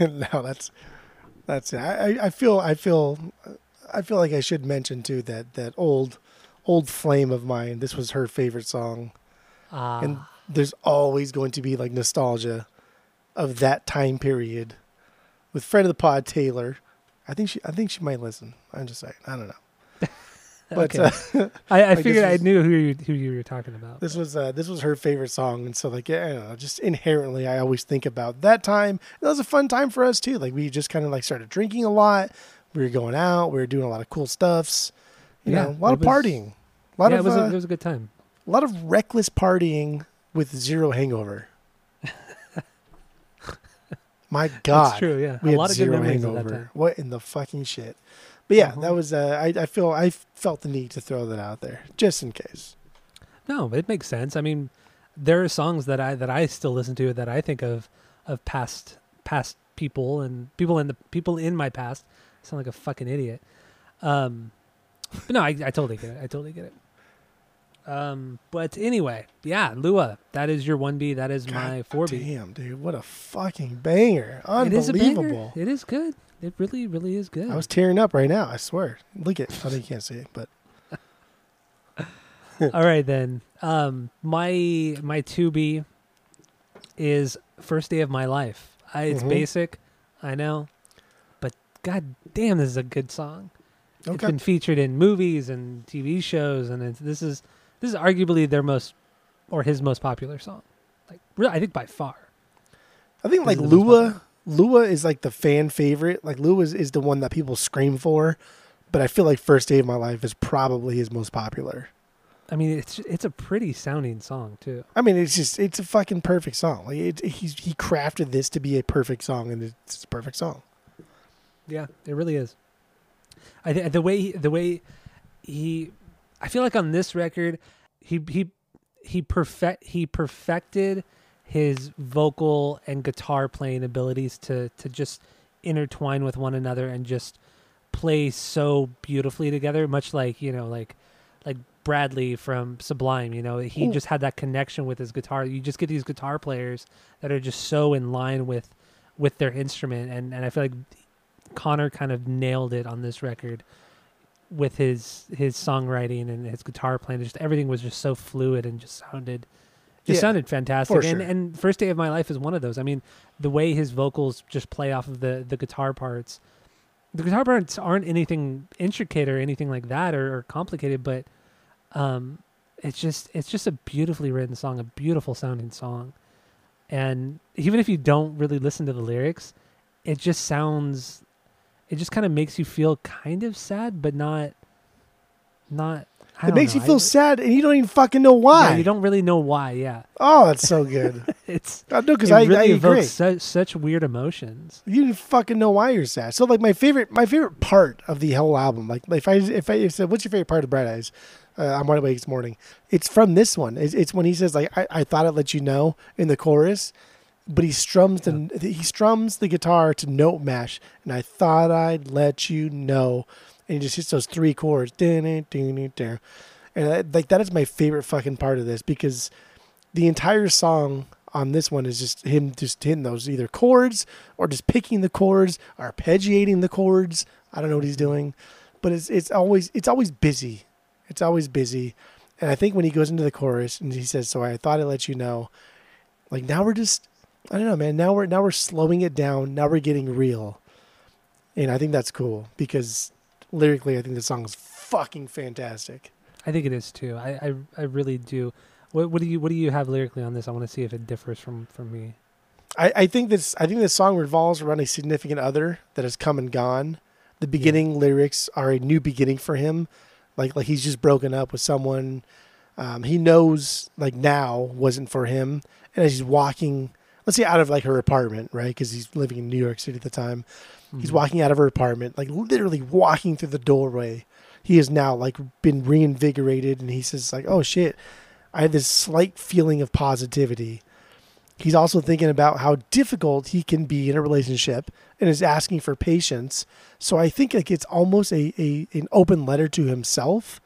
No, that's it. I feel like I should mention too that old flame of mine. This was her favorite song, and there's always going to be like nostalgia of that time period with friend of the pod Taylor. I think she might listen. I'm just saying, I don't know. But I figured I knew who you were talking about. This was her favorite song, and so I don't know, just inherently I always think about that time. That was a fun time for us too. Like we just kind of started drinking a lot. We were going out. We were doing a lot of cool stuffs. You know, a lot of partying. It was a good time. A lot of reckless partying with zero hangover. My God, that's true. Yeah, we had zero hangover. What in the fucking shit? But yeah, that was. I felt the need to throw that out there just in case. No, it makes sense. I mean, there are songs that I still listen to that I think of past people and people in my past. I sound like a fucking idiot. But no, I totally get it. I totally get it. But anyway, yeah, Lua, that is your 1B. That is my 4B. Damn, dude, what a fucking banger! Unbelievable. It is a banger. It is good. It really, really is good. I was tearing up right now. I swear. Look at. I know you can't see it, but. All right then. My 2B is First Day of My Life. It's basic, I know, but god damn, this is a good song. Okay. It's been featured in movies and TV shows, and this is arguably their his most popular song. Like, really, I think by far. I think like Lua is like the fan favorite. Like Lua is the one that people scream for, but I feel like First Day of My Life is probably his most popular. I mean, it's a pretty sounding song too. I mean, it's a fucking perfect song. Like he crafted this to be a perfect song, and it's a perfect song. Yeah, it really is. The way he, I feel like on this record, he perfected his vocal and guitar playing abilities to just intertwine with one another and just play so beautifully together. Much like like Bradley from Sublime, he just had that connection with his guitar. You just get these guitar players that are just so in line with their instrument, and I feel like Conor kind of nailed it on this record with his songwriting and his guitar playing. Just everything was just so fluid and just sounded fantastic. Sure. And First Day of My Life is one of those. I mean, the way his vocals just play off of the guitar parts. The guitar parts aren't anything intricate or anything like that or complicated, but it's just a beautifully written song, a beautiful sounding song. And even if you don't really listen to the lyrics, it just sounds. It just kind of makes you feel kind of sad, but not. It makes you feel sad, and you don't even fucking know why. Yeah, you don't really know why. Yeah. Oh, that's so good. I agree. Such weird emotions. You didn't fucking know why you're sad. So, like my favorite part of the whole album, like if I said, "What's your favorite part of Bright Eyes?" I'm Wide Awake. It's Morning. It's from this one. It's when he says, "Like I thought I'd let you know" in the chorus. But he strums the guitar to note mash, and I thought I'd let you know, and he just hits those three chords, and that is my favorite fucking part of this because the entire song on this one is just him hitting those either chords or just picking the chords, arpeggiating the chords. I don't know what he's doing, but it's always busy, and I think when he goes into the chorus and he says, "So I thought I'd let you know," like now we're just. I don't know, man. Now we're slowing it down. Now we're getting real, and I think that's cool because lyrically, I think the song is fucking fantastic. I think it is too. I really do. What do you have lyrically on this? I want to see if it differs from me. I think this song revolves around a significant other that has come and gone. The beginning lyrics are a new beginning for him, like he's just broken up with someone. He knows like now wasn't for him, and as he's walking. Let's say out of her apartment, right? Because he's living in New York City at the time. Mm-hmm. He's walking out of her apartment, like literally walking through the doorway. He has now like been reinvigorated, and he says like, oh shit, I had this slight feeling of positivity. He's also thinking about how difficult he can be in a relationship and is asking for patience. So I think like it's almost an open letter to himself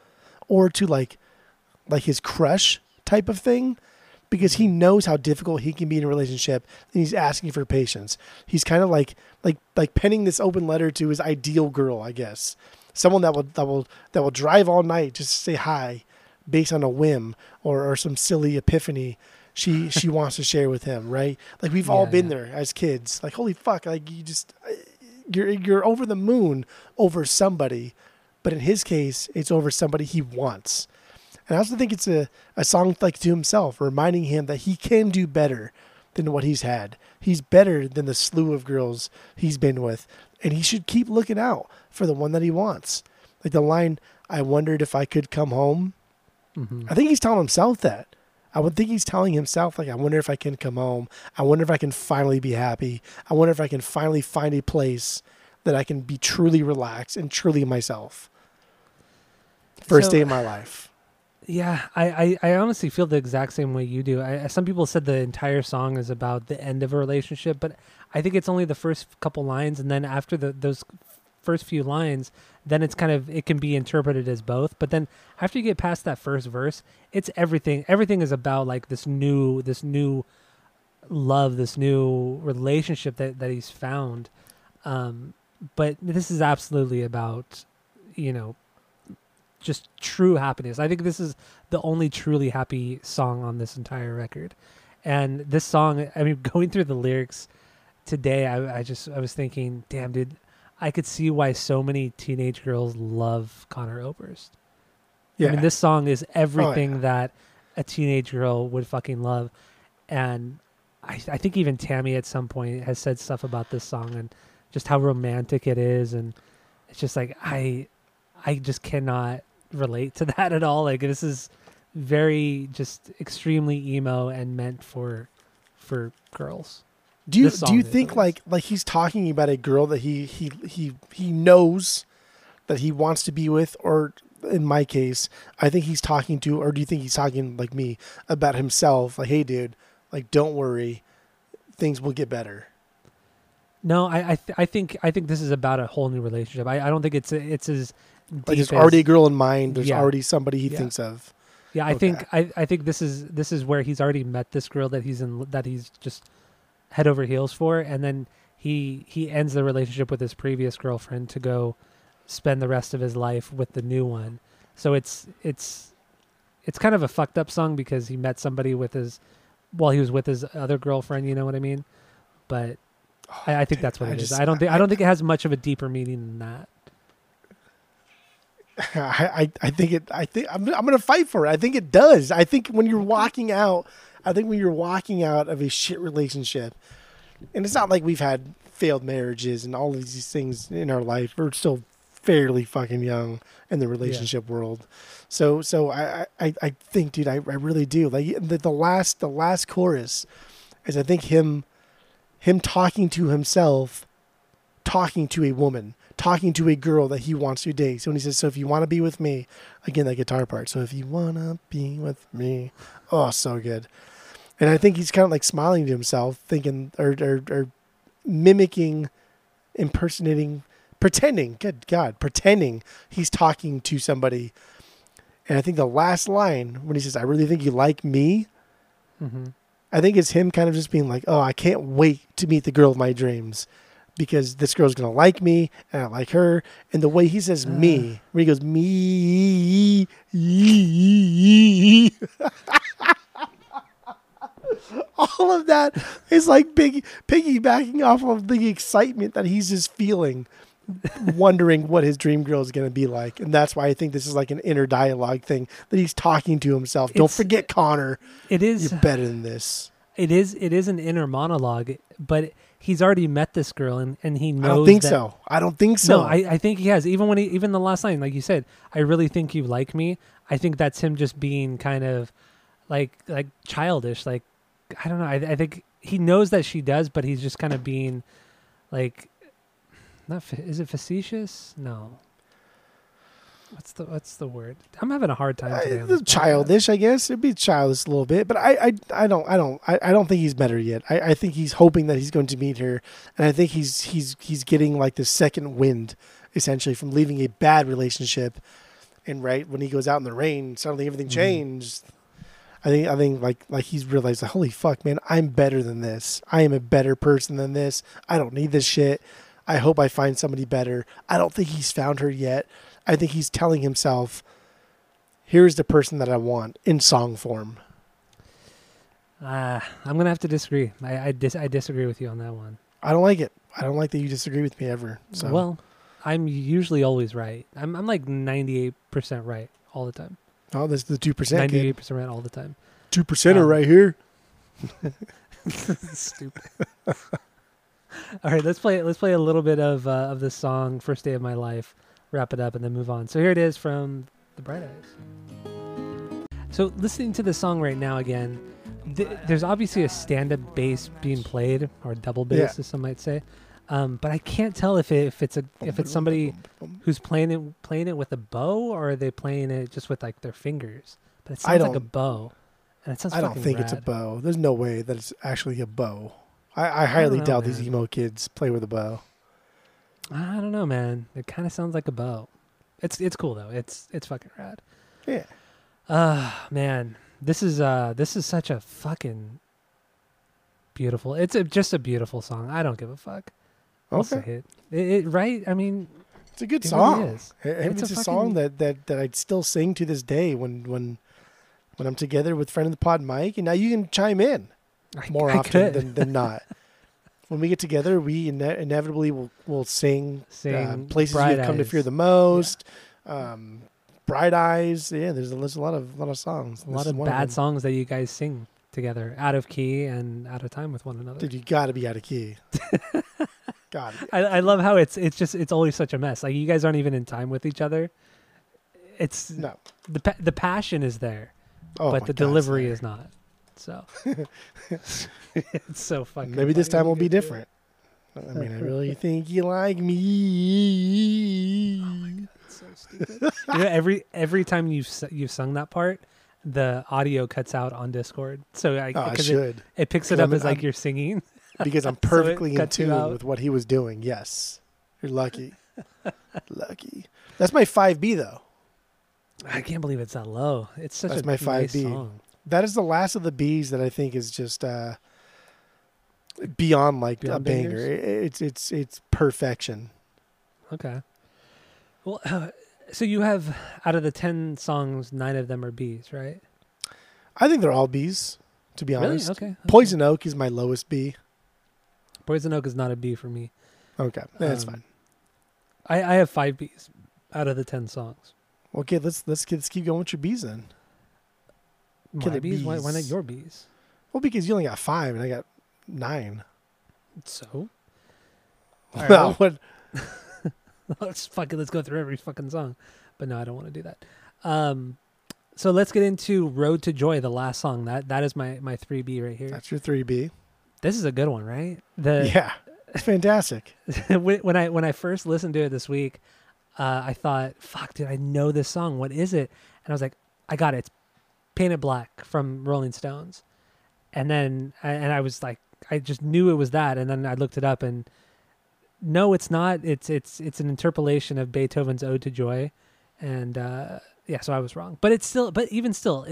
or to like his crush type of thing, because he knows how difficult he can be in a relationship and he's asking for patience. He's kind of like penning this open letter to his ideal girl, I guess. Someone that will drive all night just to say hi based on a whim or some silly epiphany she wants to share with him, right? Like we've all been there as kids. Like, holy fuck, like you just you're over the moon over somebody, but in his case, it's over somebody he wants. And I also think it's a song like to himself, reminding him that he can do better than what he's had. He's better than the slew of girls he's been with, and he should keep looking out for the one that he wants. Like the line, "I wondered if I could come home." Mm-hmm. I think he's telling himself that. I would think he's telling himself, like, I wonder if I can come home. I wonder if I can finally be happy. I wonder if I can finally find a place that I can be truly relaxed and truly myself. First day of my life. Yeah, I honestly feel the exact same way you do. Some people said the entire song is about the end of a relationship, but I think it's only the first couple lines. And then after those first few lines, then it's kind of, it can be interpreted as both. But then after you get past that first verse, it's everything. Everything is about like this new love, this new relationship that he's found. But this is absolutely about, you know, just true happiness. I think this is the only truly happy song on this entire record. And this song, I mean, going through the lyrics today, I was thinking, damn, dude, I could see why so many teenage girls love Conor Oberst. Yeah. I mean, this song is everything that a teenage girl would fucking love. And I think even Tammy at some point has said stuff about this song and just how romantic it is. And it's just like, I just cannot relate to that at all. Like this is very just extremely emo and meant for girls. Do you think like he's talking about a girl that he knows that he wants to be with, or in my case, I think he's talking to, or do you think he's talking like me about himself? Like, hey dude, like don't worry, things will get better. No, I think this is about a whole new relationship. I don't think it's as deep. Like there's already a girl in mind. There's already somebody he thinks of. Yeah, I think this is where he's already met this girl that he's just head over heels for, and then he ends the relationship with his previous girlfriend to go spend the rest of his life with the new one. So it's kind of a fucked up song because he met somebody he was with his other girlfriend. You know what I mean? But I think that's what it is. I don't think it has much of a deeper meaning than that. I'm gonna fight for it. I think it does. I think when you're walking out. I think when you're walking out of a shit relationship, and it's not like we've had failed marriages and all of these things in our life. We're still fairly fucking young in the relationship world. So I think, dude, I really do. Like the last chorus is, I think him talking to himself, talking to a woman, talking to a girl that he wants to date. So when he says, so if you want to be with me, again, that guitar part. So if you want to be with me, oh, so good. And I think he's kind of like smiling to himself, thinking or mimicking, impersonating, pretending, good God, pretending he's talking to somebody. And I think the last line when he says, I really think you like me, mm-hmm. I think it's him kind of just being like, oh, I can't wait to meet the girl of my dreams, because this girl's going to like me and I like her. And the way he says me, where he goes, me. All of that is like big piggybacking off of the excitement that he's just feeling, wondering what his dream girl is going to be like. And that's why I think this is like an inner dialogue thing that he's talking to himself. Don't forget, Connor. It is. You're better than this. It is an inner monologue, but he's already met this girl and he knows. I don't think so. No, I think he has. Even the last line, like you said, I really think you like me. I think that's him just being kind of like childish. Like, I don't know. I think he knows that she does, but he's just kind of being like, Is it facetious? No. What's the word? I'm having a hard time today. Childish, I guess. It'd be childish a little bit, but I don't think he's met her yet. I think he's hoping that he's going to meet her, and I think he's getting like the second wind, essentially, from leaving a bad relationship. And right when he goes out in the rain, suddenly everything changed. I think like he's realized, like, holy fuck, man, I'm better than this. I am a better person than this. I don't need this shit. I hope I find somebody better. I don't think he's found her yet. I think he's telling himself, here's the person that I want in song form. I'm going to have to disagree. I disagree with you on that one. I don't like it. I don't like that you disagree with me ever. So. Well, I'm usually always right. I'm like 98% right all the time. Oh, this is the 2%. 98% right all the time. 2% are right here. Stupid. All right, let's play a little bit of this song, First Day of My Life, wrap it up, and then move on. So here it is from the Bright Eyes. So listening to the song right now again, there's obviously a stand-up bass being played, or double bass, as some might say. But I can't tell if it's somebody who's playing it with a bow, or are they playing it just with like their fingers? But it sounds like a bow, and it sounds. I don't think it's a bow. There's no way that it's actually a bow. I highly doubt these emo kids play with a bow. I don't know, man. It kind of sounds like a bow. It's cool though. It's fucking rad. Yeah. Man, this is such a fucking beautiful. It's just a beautiful song. I don't give a fuck. Okay. It right? I mean, it's a good song. Really is. It's a song that I'd still sing to this day when I'm together with friend of the pod Mike. And now you can chime in more often than not. When we get together, we inevitably will sing Places You've Come to Fear the Most, Bright Eyes. Yeah, there's a lot of songs. A lot of bad songs that you guys sing together, out of key and out of time with one another. Dude, you got to be out of key. God, I love how it's always such a mess. Like, you guys aren't even in time with each other. It's no, the passion is there, but the delivery is not. So it's so fucking. Maybe this time will be different. I mean, I really think you like me. Oh my God, that's so stupid. You know, every time you've sung that part, the audio cuts out on Discord. So it picks it up as like you're singing. Because I'm perfectly in tune with what he was doing. Yes. You're lucky. Lucky. That's my 5B, though. I can't believe it's that low. It's such a nice song. That is the last of the B's that I think is just beyond like a banger. It's perfection. Okay. Well, so you have, out of the 10 songs, 9 of them are B's, right? I think they're all B's, to be honest. Really? Okay. Poison Oak is my lowest B. Poison Oak is not a B for me. Okay, that's fine. I have 5 Bs out of the 10 songs. Okay, let's keep going with your Bs then. My Bs? Why not your Bs? Well, because you only got 5 and I got 9. So? Right, well, let's go through every fucking song. But no, I don't want to do that. So let's get into Ode to Joy, the last song. That is my 3B right here. That's your 3B. This is a good one, right? Yeah, it's fantastic. When I first listened to it this week, I thought, fuck, dude, I know this song. What is it? And I was like, I got it. It's Paint It Black from Rolling Stones. And then I was like, I just knew it was that. And then I looked it up and no, it's not. It's an interpolation of Beethoven's Ode to Joy. And so I was wrong. But even still,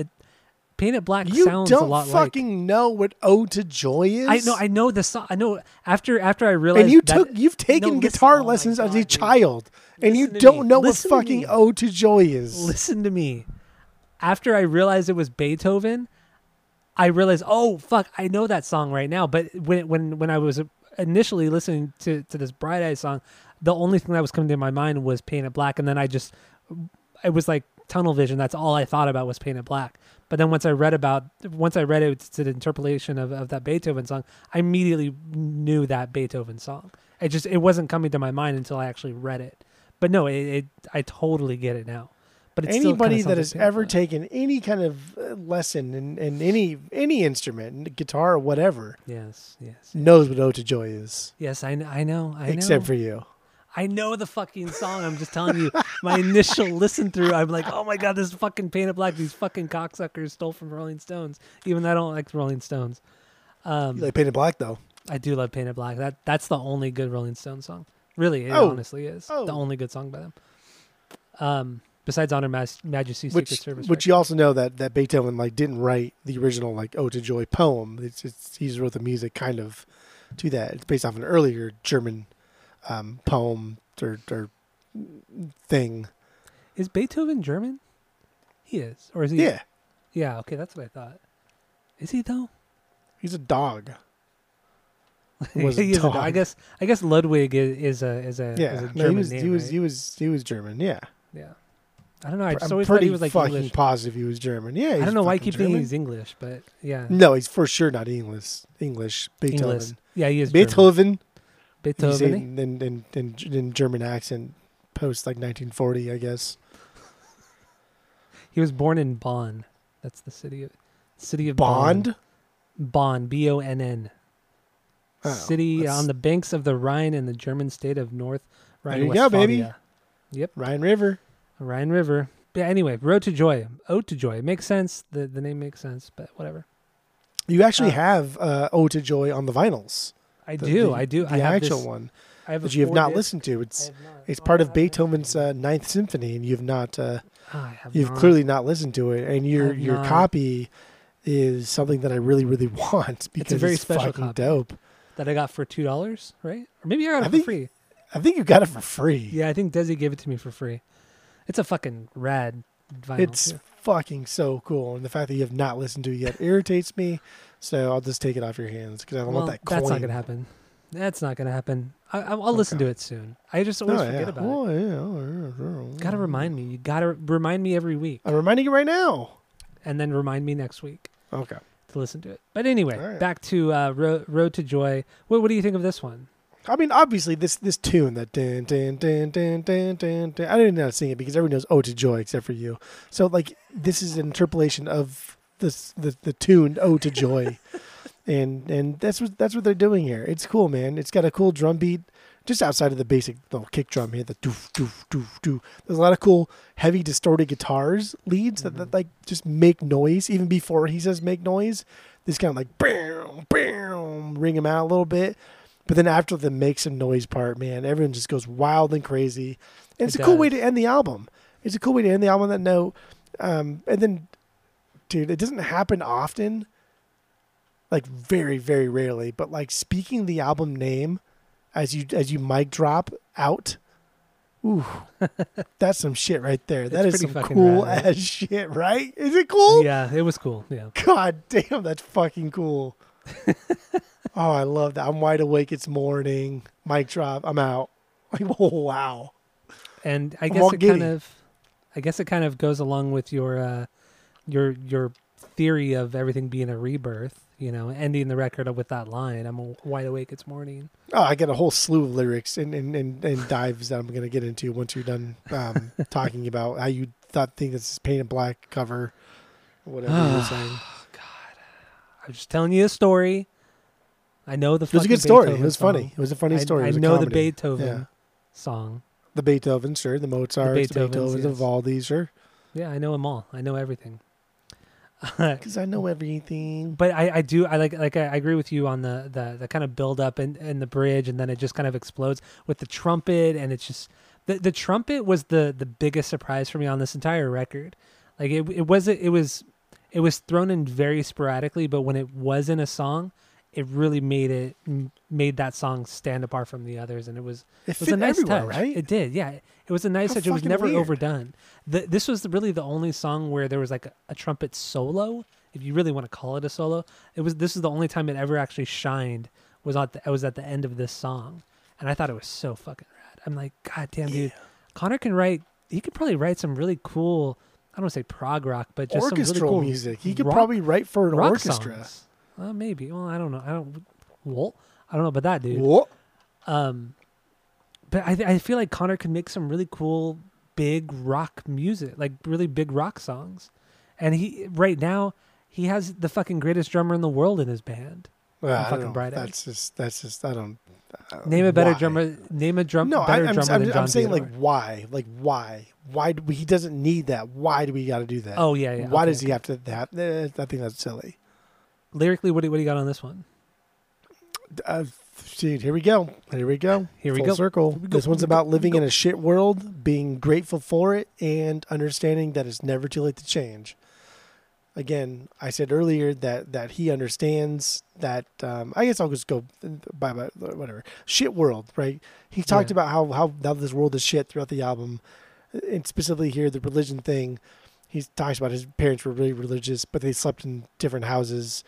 Paint It Black sounds a lot like... You don't fucking know what Ode to Joy is? I know the song. I know after I realized... And you've taken guitar lessons as a child, and you don't know what fucking Ode to Joy is. Listen to me. After I realized it was Beethoven, I realized, oh, fuck, I know that song right now. But when I was initially listening to this Bright Eyes song, the only thing that was coming to my mind was Paint It Black, and then it was like tunnel vision. That's all I thought about was Paint It Black. But then once I read it, it's an interpolation of that Beethoven song. I immediately knew that Beethoven song. It wasn't coming to my mind until I actually read it. But no, I totally get it now. But it's anybody that has ever taken any kind of lesson in any instrument, guitar or whatever, knows what Ode to Joy is. Yes, I know. Except for you. I know the fucking song. I'm just telling you, my initial listen through, I'm like, oh my God, this fucking Paint It Black, these fucking cocksuckers stole from Rolling Stones. Even though I don't like the Rolling Stones. You like Paint It Black, though. I do love Paint It Black. That's the only good Rolling Stones song. Really, it honestly is. The only good song by them. Besides Honor Majesty's Secret Service. Which record. You also know that Beethoven didn't write the original Ode to Joy poem. He wrote the music kind of to that. It's based off an earlier German poem or thing. Is Beethoven German? He is. Or is he? Yeah. Yeah, okay, that's what I thought. Is he though? He's a dog. He was a dog. I guess Ludwig is a German name. He was German. Yeah. Yeah. I don't know. I just always thought he was fucking English. Positive he was German. Yeah. I don't know why I keep thinking he's English, but yeah. No, he's for sure not English. Beethoven. English. Yeah, he is Beethoven. Beethoven. In German accent, post 1940, I guess. He was born in Bonn. That's the city of Bonn. Bonn. Oh, city on the banks of the Rhine in the German state of North Rhine-Westphalia. There you go, baby. Yep. Rhine River. Yeah, anyway, Ode to Joy. It makes sense. The name makes sense, but whatever. You actually have Ode to Joy on the vinyls. I do. The actual one that you have not listened to. It's part of Beethoven's Ninth Symphony, and you've not. You've clearly not listened to it, and your copy is something that I really, really want because it's special fucking copy. Dope. That I got for $2, right? Or maybe I got it for free. I think you got it for free. Yeah, I think Desi gave it to me for free. It's a fucking rad vinyl. It's fucking so cool. And the fact that you have not listened to it yet irritates me. So I'll just take it off your hands because I don't want that coin. That's not going to happen. I'll listen to it soon. I just always forget about it. Yeah. Got to remind me. You got to remind me every week. I'm reminding you right now. And then remind me next week. Okay. To listen to it. But anyway, back to Road to Joy. What do you think of this one? I mean, obviously this tune that dun, dun, dun, dun, dun, dun, dun, I didn't know how to sing it because everyone knows Ode to Joy except for you. So this is an interpolation of this the tune Ode to Joy. and that's what they're doing here. It's cool, man. It's got a cool drum beat just outside of the basic little kick drum here, the doof doof doof doof. There's a lot of cool heavy distorted guitars leads that just make noise even before he says make noise. This kind of bam bam ring him out a little bit. But then after the make some noise part, man, everyone just goes wild and crazy. And it's a cool way to end the album. It's a cool way to end the album on that note. And then, dude, it doesn't happen often, very, very rarely. But speaking the album name as you mic drop out, ooh, that's some shit right there. That is some cool ass shit, right? Is it cool? Yeah, it was cool. Yeah. God damn, that's fucking cool. Oh, I love that. I'm wide awake. It's morning. Mic drop. I'm out. Oh, wow. And I guess it kind of goes along with your theory of everything being a rebirth. You know, ending the record with that line. I'm wide awake. It's morning. Oh, I got a whole slew of lyrics and dives that I'm gonna get into once you're done talking about how you think this is Paint It Black cover, whatever you were saying. I'm just telling you a story. I know the. It was a good story. Beethoven it was song. Funny. It was a funny story. I know comedy. The Beethoven song. The Beethoven, sure. The Mozart, the Beethovens, the Vivaldi, sure. Yeah, I know them all. I know everything. Because I know everything. But I agree with you on the kind of build up in the bridge, and then it just kind of explodes with the trumpet, and it's just the trumpet was the biggest surprise for me on this entire record. It was thrown in very sporadically, but when it was in a song, it really made that song stand apart from the others, and it was a nice touch. Right? It did, yeah. It was a nice touch. It was never overdone. This was really the only song where there was a trumpet solo, if you really want to call it a solo. This is the only time it ever actually shined. Was at the end of this song, and I thought it was so fucking rad. I'm like, God damn, dude, Conor can write. He could probably write some really cool. I don't want to say prog rock, but just orchestral some really cool music. He could probably write for an orchestra. Songs. Maybe. Well, I don't know. I don't know about that, dude. What? But I feel like Conor can make some really cool big rock music, really big rock songs. And he right now he has the fucking greatest drummer in the world in his band. Well, fucking Bright Eyes. That's just I don't. Name a better drummer. Name a drum. No, better drummer than John. I'm saying Theodore. Like why? Why do we, he doesn't need that? Why do we got to do that? Oh yeah. Why does he have to? That I think that's silly. Lyrically, what do you got on this one? Dude, here we go. Full circle. This one's about living in a shit world, being grateful for it, and understanding that it's never too late to change. Again, I said earlier that he understands that. I guess I'll just go by whatever shit world, right? He talked about how this world is shit throughout the album, and specifically here the religion thing. He talks about his parents were really religious, but they slept in different houses.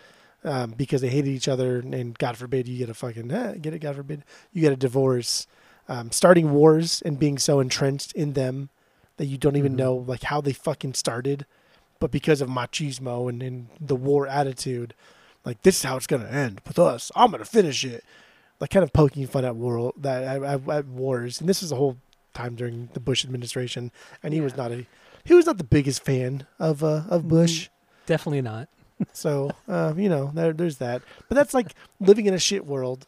Because they hated each other, and God forbid you get a God forbid you get a divorce, starting wars and being so entrenched in them that you don't even know like how they fucking started, but because of machismo and the war attitude, like this is how it's gonna end with us. I'm gonna finish it, like kind of poking fun at wars, and this is the whole time during the Bush administration, and he was not the biggest fan of Bush, definitely not. So, there's that. But that's like living in a shit world.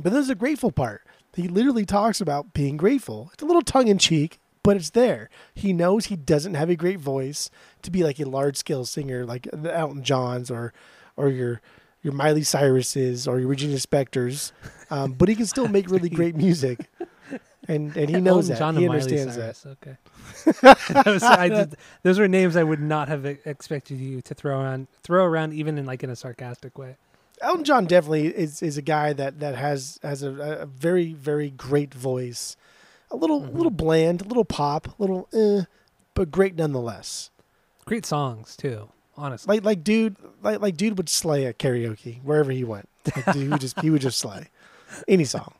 But there's a grateful part. He literally talks about being grateful. It's a little tongue-in-cheek, but it's there. He knows he doesn't have a great voice to be like a large-scale singer like Elton John's or your Miley Cyrus's or your Regina Spektor's. But he can still make really great music. And he knows that. He understands that. Okay. Those were names I would not have expected you to throw around, even in a sarcastic way. Elton John definitely is a guy that has a very, very great voice, a little bland, a little pop, but great nonetheless. Great songs too, honestly. Like dude would slay at karaoke wherever he went. Like, dude, he would just slay any song.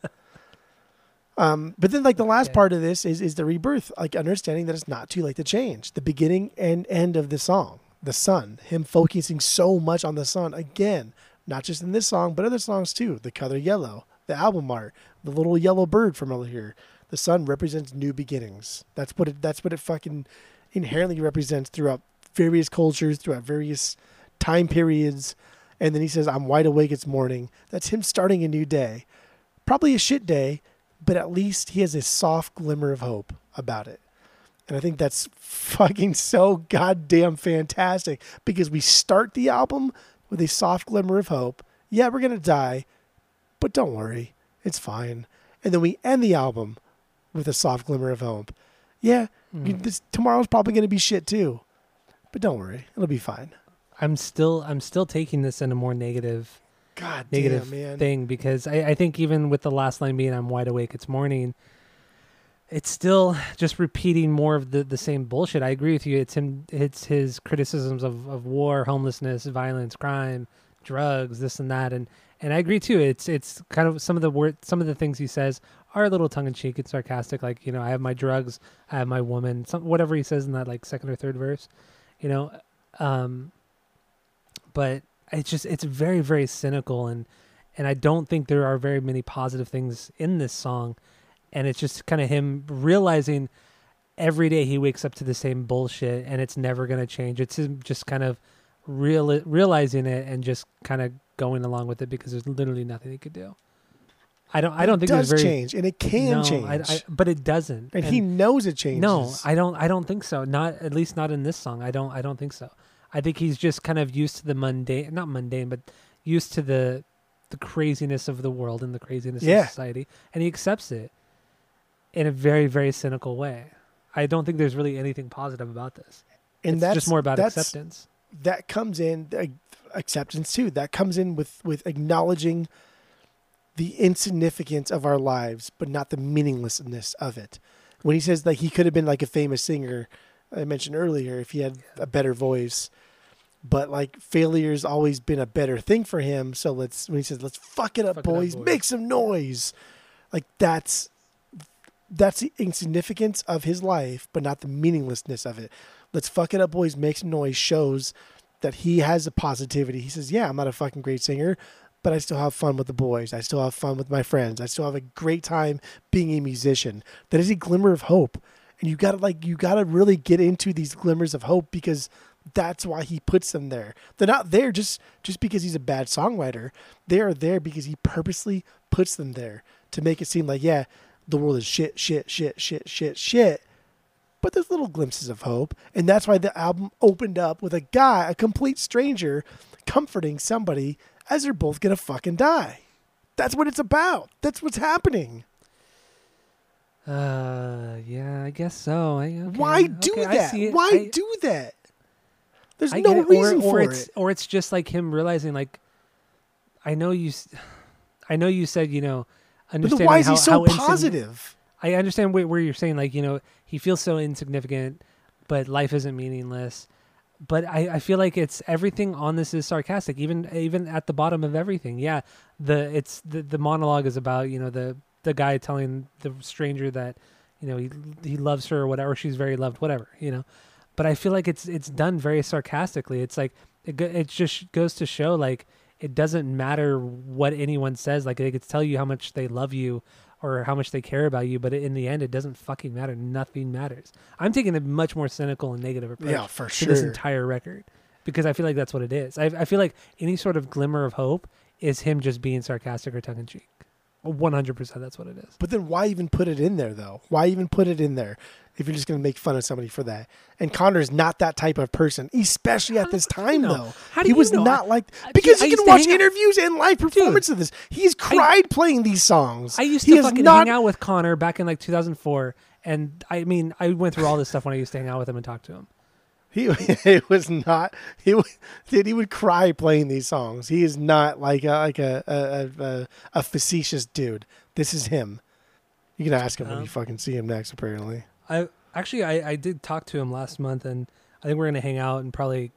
But then the last part of this is the rebirth, like understanding that it's not too late to change. The beginning and end of the song, the sun, him focusing so much on the sun again, not just in this song, but other songs too. The color yellow, the album art, the little yellow bird from over here. The sun represents new beginnings. That's what it fucking inherently represents throughout various cultures, throughout various time periods. And then he says, I'm wide awake. It's morning. That's him starting a new day, probably a shit day. But at least he has a soft glimmer of hope about it. And I think that's fucking so goddamn fantastic because we start the album with a soft glimmer of hope. Yeah, we're going to die, but don't worry. It's fine. And then we end the album with a soft glimmer of hope. Yeah, tomorrow's probably going to be shit too, but don't worry. It'll be fine. I'm still taking this in a more negative thing because I think even with the last line being I'm wide awake, it's morning, it's still just repeating more of the same bullshit. I agree with you. It's his criticisms of war, homelessness, violence, crime, drugs, this and that. And I agree too. It's kind of some of the things he says are a little tongue in cheek. It's sarcastic. Like, I have my drugs, I have my woman, whatever he says in that second or third verse, but it's just, it's very, very cynical. And I don't think there are very many positive things in this song. And it's just kind of him realizing every day he wakes up to the same bullshit and it's never going to change. It's him just kind of realizing it and just kind of going along with it because there's literally nothing he could do. I don't think it does change, and it can change. But it doesn't. And he knows it changes. No, I don't think so. Not, at least not in this song. I don't think so. I think he's just kind of used to the used to the craziness of the world and the craziness of society, and he accepts it in a very, very cynical way. I don't think there's really anything positive about this. And that's just more about acceptance. That comes in acceptance too. That comes in with acknowledging the insignificance of our lives, but not the meaninglessness of it. When he says that he could have been like a famous singer, I mentioned earlier, if he had a better voice, but failure's always been a better thing for him. So when he says, let's fuck it up, boys, make some noise. That's the insignificance of his life, but not the meaninglessness of it. Let's fuck it up, boys, make some noise shows that he has a positivity. He says, yeah, I'm not a fucking great singer, but I still have fun with the boys. I still have fun with my friends. I still have a great time being a musician. That is a glimmer of hope. And you gotta really get into these glimmers of hope because that's why he puts them there. They're not there just because he's a bad songwriter. They are there because he purposely puts them there to make it seem like, yeah, the world is shit, shit, shit, shit, shit, shit. But there's little glimpses of hope. And that's why the album opened up with a guy, a complete stranger, comforting somebody as they're both going to fucking die. That's what it's about. That's what's happening. Yeah, I guess so. Why do that? There's no reason for it. Or it's just like him realizing, like, I know you said, you know, understanding. But why is he so positive? I understand where you're saying, like, you know, he feels so insignificant, but life isn't meaningless. But I feel like it's everything on this is sarcastic, even at the bottom of everything. Yeah, the monologue is about, you know, the guy telling the stranger that, you know, he loves her or whatever, she's very loved, whatever, you know. But I feel like it's done very sarcastically. It's like it just goes to show, like, it doesn't matter what anyone says. Like, they could tell you how much they love you or how much they care about you, but in the end, it doesn't fucking matter. Nothing matters. I'm taking a much more cynical and negative approach to this entire record, because I feel like that's what it is. I feel like any sort of glimmer of hope is him just being sarcastic or tongue-in-cheek. 100% that's what it is. But then why even put it in there, though? Why even put it in there if you're just going to make fun of somebody for that? And Connor is not that type of person, especially at this time, though. He was not like... Because you can watch interviews and live performance of this. He's cried playing these songs. I used to fucking hang out with Connor back in like 2004. And I mean, I went through all this stuff when I used to hang out with him and talk to him. He would cry playing these songs. He is not like a facetious dude. This is him. You can ask him when you fucking see him next. Apparently, I did talk to him last month, and I think we're gonna hang out and probably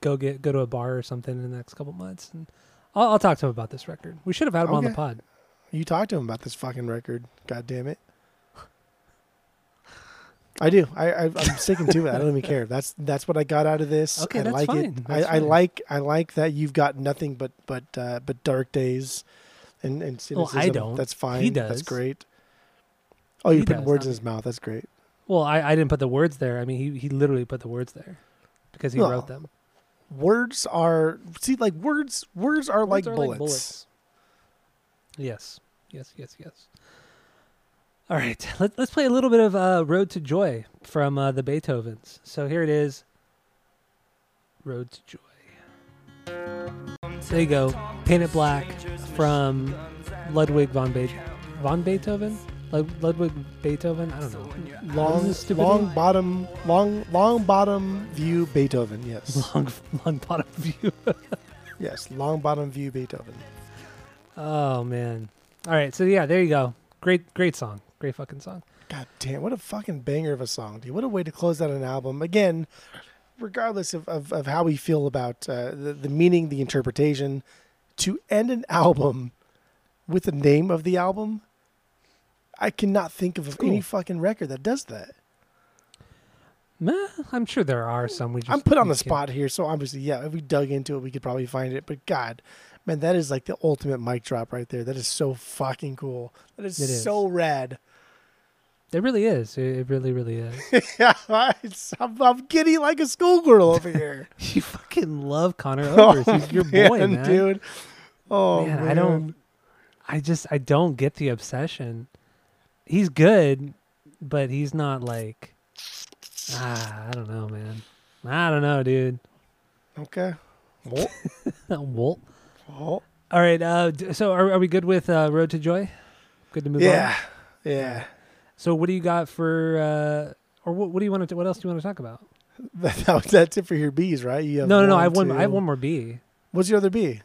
go to a bar or something in the next couple months. And I'll talk to him about this record. We should have had him on the pod. You talked to him about this fucking record. God damn it. I do. I'm sticking to it. I don't even care. That's what I got out of this. Okay, that's like fine. I like that you've got nothing but dark days, and cynicism. Well, I don't. That's fine. He does. That's great. Oh, you put words in his mouth. That's great. Well, I didn't put the words there. I mean, he literally put the words there because he wrote them. Words are words are like bullets. Like bullets. Yes. All right, let's play a little bit of Ode to Joy from the Beethovens. So here it is, Ode to Joy. There you go, Paint It Black from Ludwig von Beethoven? Ludwig Beethoven? I don't know. Long bottom view Beethoven, yes. Long bottom view. Yes, long bottom view Beethoven. Oh, man. All right, so yeah, there you go. Great song. Great fucking song. God damn, what a fucking banger of a song, dude. What a way to close out an album. Again, regardless of how we feel about the meaning, the interpretation, to end an album with the name of the album, I cannot think of any fucking record that does that. Nah, I'm sure there are some. I'm put on the spot here, so obviously, yeah, if we dug into it, we could probably find it. But God, man, that is like the ultimate mic drop right there. That is so fucking cool. That is so rad. It really is. It really, really is. Yeah, I'm giddy like a schoolgirl over here. You fucking love Conor Oberst. He's your boy, man. Dude. Oh, man. I don't get the obsession. He's good, but he's not like... I don't know, man. I don't know, dude. Okay. Walt. All right. So are we good with Road to Joy? Good to move on? Yeah. So what do you got for what do you want to? What else do you want to talk about? That's it for your B's, right? You have no. I have one more B. What's your other B?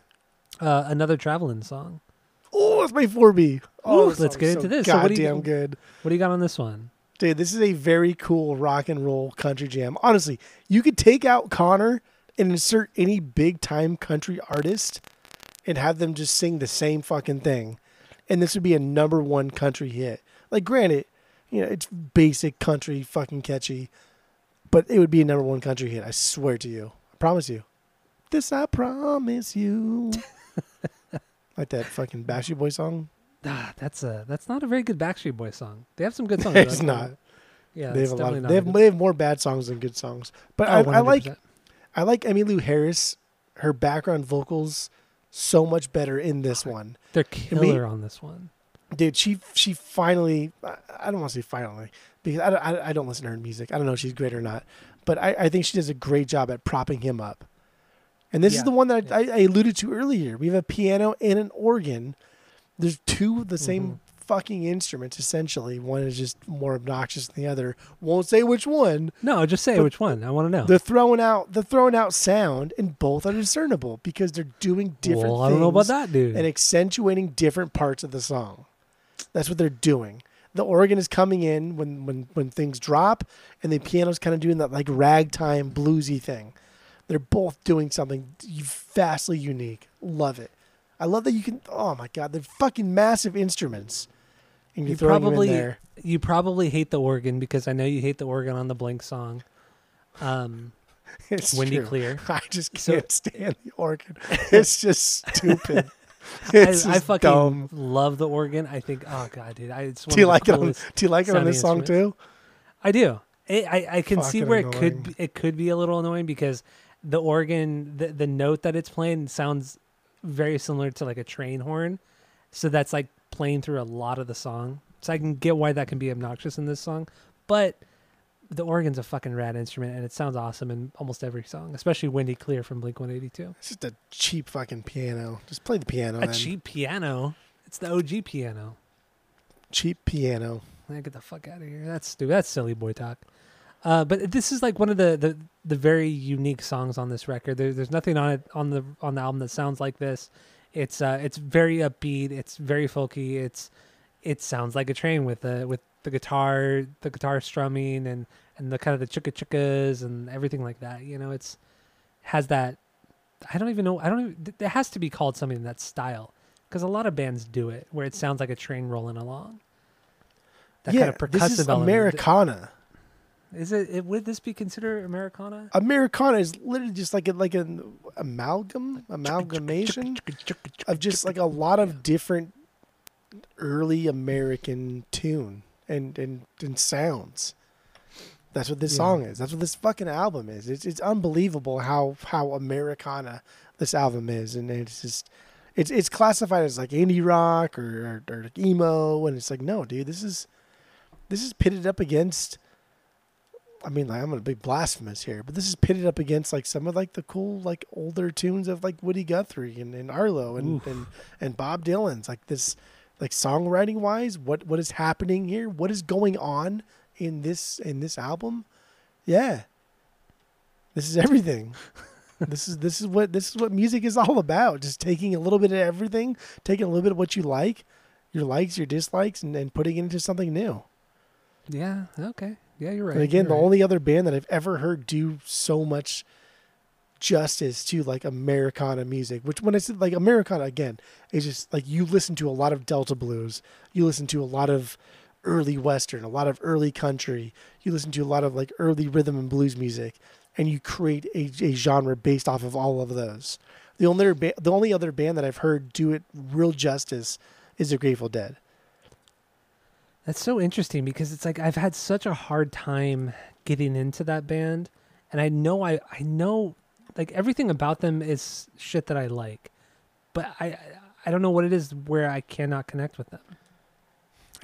Another traveling song. Oh, that's my 4B. Oh, let's get into this. Goddamn good. What do you got on this one? Dude, this is a very cool rock and roll country jam. Honestly, you could take out Connor and insert any big time country artist and have them just sing the same fucking thing, and this would be a number one country hit. Like, granted, you know, it's basic country, fucking catchy, but it would be a number one country hit. I swear to you. I promise you. This I promise you. Like that fucking Backstreet Boy song. That's not a very good Backstreet Boy song. They have some good songs. It's not. Yeah, they have a lot. They have more bad songs than good songs. But I like. I like Emmylou Harris, her background vocals, so much better in this one. They're killer on this one. Dude, she finally, I don't want to say finally, because I don't listen to her music. I don't know if she's great or not, but I think she does a great job at propping him up. And this is the one that I alluded to earlier. We have a piano and an organ. There's two of the same fucking instruments, essentially. One is just more obnoxious than the other. Won't say which one. No, just say which one. I want to know. They're throwing out sound, and both are discernible because they're doing different things. I don't know about that, dude. And accentuating different parts of the song. That's what they're doing. The organ is coming in when things drop, and the piano's kind of doing that like ragtime bluesy thing. They're both doing something vastly unique. Love it. I love that you can. Oh my God, they're fucking massive instruments. And you probably them in there. You probably hate the organ because I know you hate the organ on the Blink song. It's Wendy Clear. I just can't stand the organ. It's just stupid. I fucking love the organ. I think. Oh God, dude. Do you like it on this song too? I do. I can fucking see where annoying. it could be a little annoying because the organ, the note that it's playing sounds very similar to like a train horn. So that's like playing through a lot of the song. So I can get why that can be obnoxious in this song, but the organ's a fucking rad instrument and it sounds awesome in almost every song, especially Wendy Clear from Blink 182. It's just a cheap fucking piano. Just play the piano. Cheap piano. It's the OG piano. Cheap piano. Get the fuck out of here. That's stupid. That's silly boy talk. But this is like one of the very unique songs on this record. There's nothing on it on the album that sounds like this. It's very upbeat. It's very folky. It sounds like a train with the guitar strumming and the kind of the chicka chickas and everything like that. You know, has that. I don't even know. It has to be called something in that style because a lot of bands do it where it sounds like a train rolling along. That kind of percussive this is Americana. Element. Is it? Would this be considered Americana? Americana is literally just like an amalgamation of just like a lot of different early American tune and sounds. That's what this song is. That's what this fucking album is. It's unbelievable how Americana this album is, and it's just it's classified as like indie rock or emo, and it's like no, dude, this is pitted up against. I mean, like, I'm going to be blasphemous here, but this is pitted up against like some of like the cool like older tunes of like Woody Guthrie and Arlo and Bob Dylan's like this like songwriting wise. What is happening here? What is going on in this album? Yeah, this is everything. this is what music is all about. Just taking a little bit of everything, taking a little bit of what you like, your likes, your dislikes, and putting it into something new. Yeah. Okay. Yeah, you're right. And again, only other band that I've ever heard do so much justice to like Americana music, which when I said like Americana again, it's just like you listen to a lot of Delta blues, you listen to a lot of early Western, a lot of early country, you listen to a lot of like early rhythm and blues music, and you create a genre based off of all of those. The only other band that I've heard do it real justice is the Grateful Dead. That's so interesting because it's like I've had such a hard time getting into that band, and I know like everything about them is shit that I like, but I don't know what it is where I cannot connect with them.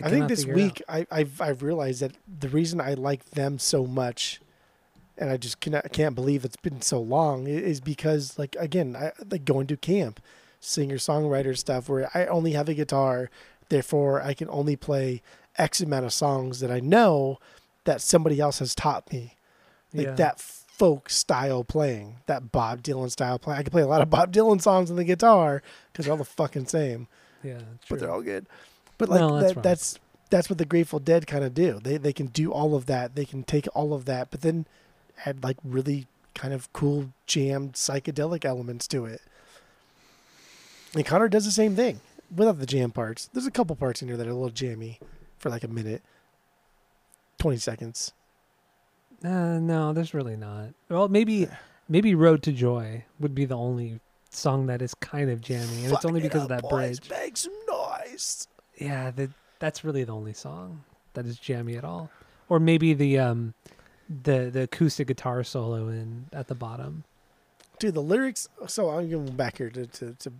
I think this week I've realized that the reason I like them so much, and I just can't believe it's been so long, is because like again I like going to camp, singer-songwriter stuff where I only have a guitar, therefore I can only play X amount of songs that I know that somebody else has taught me. Like that folk style playing, that Bob Dylan style playing. I can play a lot of Bob Dylan songs on the guitar because they're all the fucking same. Yeah, true. But they're all good. But like no, that's what the Grateful Dead kind of do. They can do all of that. They can take all of that, but then add like really kind of cool jammed psychedelic elements to it. And Conor does the same thing without the jam parts. There's a couple parts in here that are a little jammy. For like a minute, 20 seconds. No, there's really not. Well, maybe "Ode to Joy" would be the only song that is kind of jammy, and it's only because of that bridge. Make some noise. Yeah, that's really the only song that is jammy at all. Or maybe the acoustic guitar solo at the bottom. Dude, the lyrics. So I'm going back here to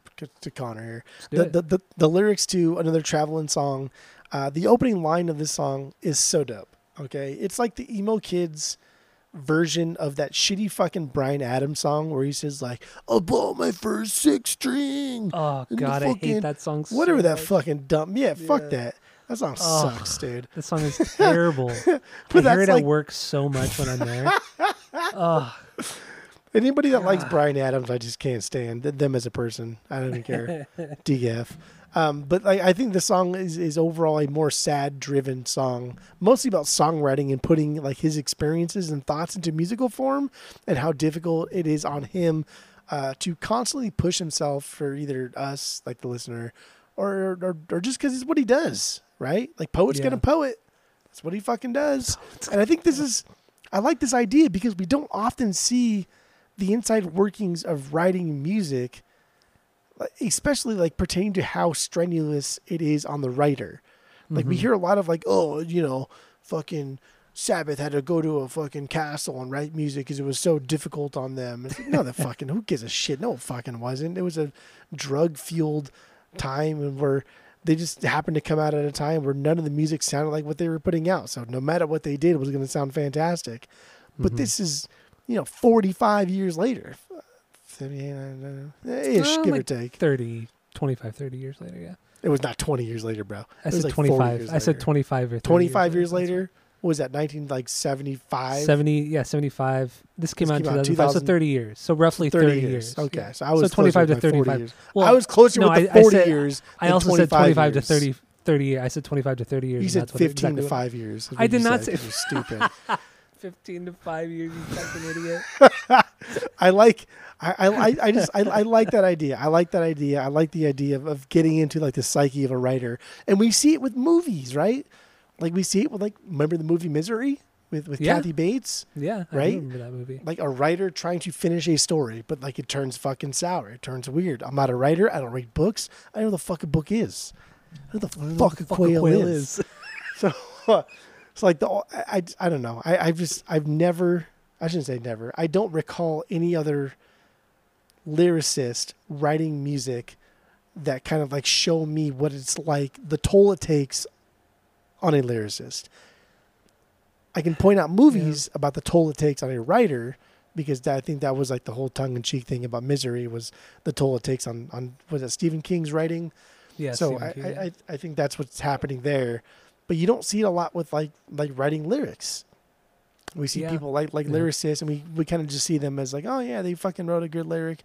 Conor here. The lyrics to Another Traveling Song. The opening line of this song is so dope. Okay, it's like the emo kids version of that shitty fucking Bryan Adams song where he says like, "I bought my first six string." Oh god, I hate that song. So whatever that fucking dumb. Yeah, fuck that. That song sucks, dude. That song is terrible. But I hear it at work so much when I'm there. Anybody that likes Bryan Adams, I just can't stand them as a person. I don't even care. DF. But I think the song is overall a more sad-driven song, mostly about songwriting and putting like his experiences and thoughts into musical form, and how difficult it is on him to constantly push himself for either us, like the listener, or just because it's what he does, right? Like poet's gonna poet. That's what he fucking does. And I think this is, I like this idea because we don't often see the inside workings of writing music, especially like pertaining to how strenuous it is on the writer. Like we hear a lot of like, oh, you know, fucking Sabbath had to go to a fucking castle and write music because it was so difficult on them. It's like, no, that fucking, who gives a shit? No, it fucking wasn't. It was a drug fueled time, and where they just happened to come out at a time where none of the music sounded like what they were putting out. So no matter what they did, it was going to sound fantastic. But this is, you know, 45 years later. 25, 30 years later, yeah. It was not 20 years later, bro. I said like 25. I said 25 or 30 25 years later. What was that, 1975? 75. This came out in 2005, so 30 years. So roughly 30 years. Okay, yeah. So I was 25 to 35. Well, I was closer with the 40 years. I also said 25 to 30. I said 25 to 30 years. You said 15 to 5 years. I did not say. Stupid. 15 to 5 years, you fucking idiot. I like that idea. I like the idea of getting into like the psyche of a writer. And we see it with movies, right? Like we see it with like, remember the movie Misery with Kathy Bates? Yeah. Right? I remember that movie. Like a writer trying to finish a story, but like it turns fucking sour. It turns weird. I'm not a writer. I don't read books. I know what the fuck a book is. I know the fuck a quail is. So it's so like I don't know. I shouldn't say never. I don't recall any other lyricist writing music that kind of like show me what it's like, the toll it takes on a lyricist. I can point out movies about the toll it takes on a writer, because I think that was like the whole tongue in cheek thing about Misery was the toll it takes on was it Stephen King's writing? Yeah. So I think that's what's happening there. But you don't see it a lot with like writing lyrics. We see people like lyricists, and we kind of just see them as like, oh yeah, they fucking wrote a good lyric.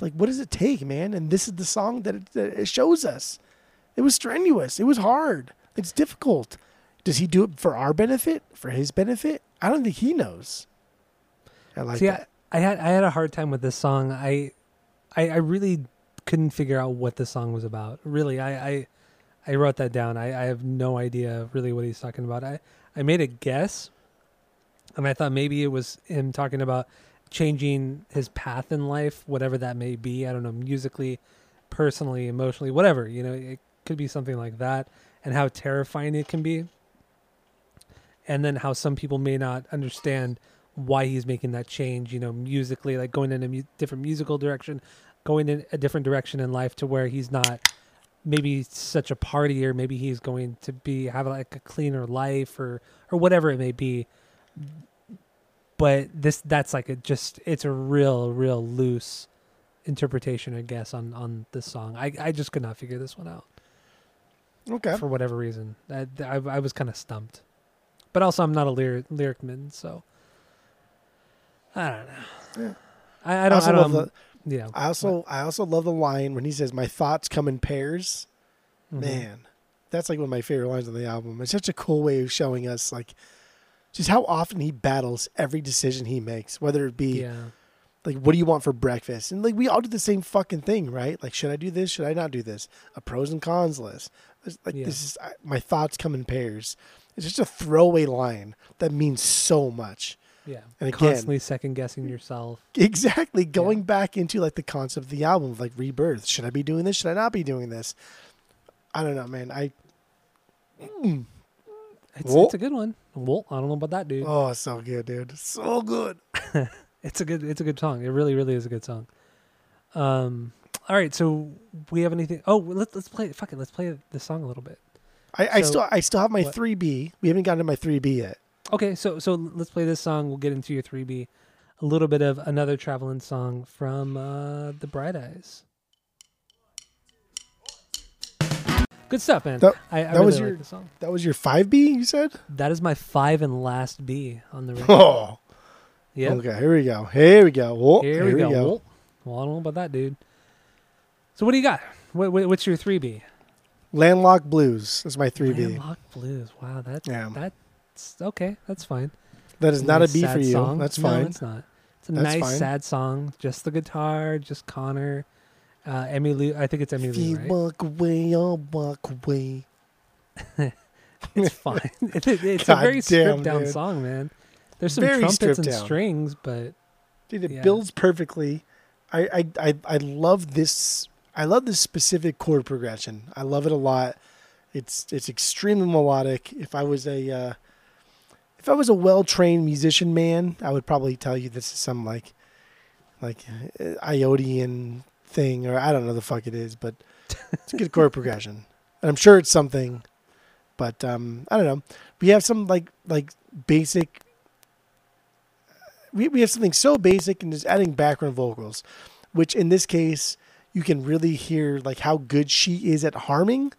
Like, what does it take, man? And this is the song that it shows us. It was strenuous. It was hard. It's difficult. Does he do it for our benefit? For his benefit? I don't think he knows. I like that. I had a hard time with this song. I really couldn't figure out what the song was about. Really, I wrote that down. I have no idea really what he's talking about. I made a guess, and I thought maybe it was him talking about changing his path in life, whatever that may be. I don't know, musically, personally, emotionally, whatever. You know, it could be something like that, and how terrifying it can be. And then how some people may not understand why he's making that change, you know, musically, like going in a different musical direction, going in a different direction in life to where he's not maybe such a partier, or maybe he's going to have like a cleaner life or whatever it may be. But that's like it's a real loose interpretation, I guess, on this song. I just could not figure this one out. Okay. For whatever reason, I was kind of stumped. But also, I'm not a lyricman, so I don't know. Yeah. I don't know. Yeah. I also love the line when he says, "My thoughts come in pairs." Mm-hmm. Man, that's like one of my favorite lines on the album. It's such a cool way of showing us like just how often he battles every decision he makes, whether it be like, what do you want for breakfast? And like, we all do the same fucking thing, right? Like, should I do this? Should I not do this? A pros and cons list. It's like this is my thoughts come in pairs. It's just a throwaway line that means so much. Yeah, and again, constantly second guessing yourself. Exactly, going back into like the concept of the album, of like rebirth. Should I be doing this? Should I not be doing this? I don't know, man. It's a good one. Well, I don't know about that, dude. Oh, it's so good, dude. So good. It's a good song. It really, really is a good song. All right, so we have anything? Oh, let's play. Fuck it, let's play the song a little bit. I still have my 3B. We haven't gotten to my 3B yet. Okay, so let's play this song. We'll get into your 3B. A little bit of another traveling song from the Bright Eyes. Good stuff, man. That was your 5B, you said? That is my 5 and last B on the record. Oh. Yeah. Okay, here we go. Whoa, here we go. Well, I don't know about that, dude. So what do you got? What's your 3B? Landlocked Blues is my 3B. Landlocked Blues. Wow, that's okay. That's fine. That is not a B for you. Song. That's fine. No, it's not. It's a nice, sad song. Just the guitar, just Connor. Emmylou, I think it's Emmylou, right? If you walk away, I'll walk away. It's fine. It's a very stripped-down song, man. There's some very trumpets and strings, but... Dude, it builds perfectly. I love this. I love this specific chord progression. I love it a lot. It's extremely melodic. If I was a well-trained musician, man, I would probably tell you this is some like Iodian thing, or I don't know the fuck it is, but it's a good chord progression, and I'm sure it's something. But I don't know. We have some like basic. We have something so basic, and just adding background vocals, which in this case you can really hear like how good she is at harming,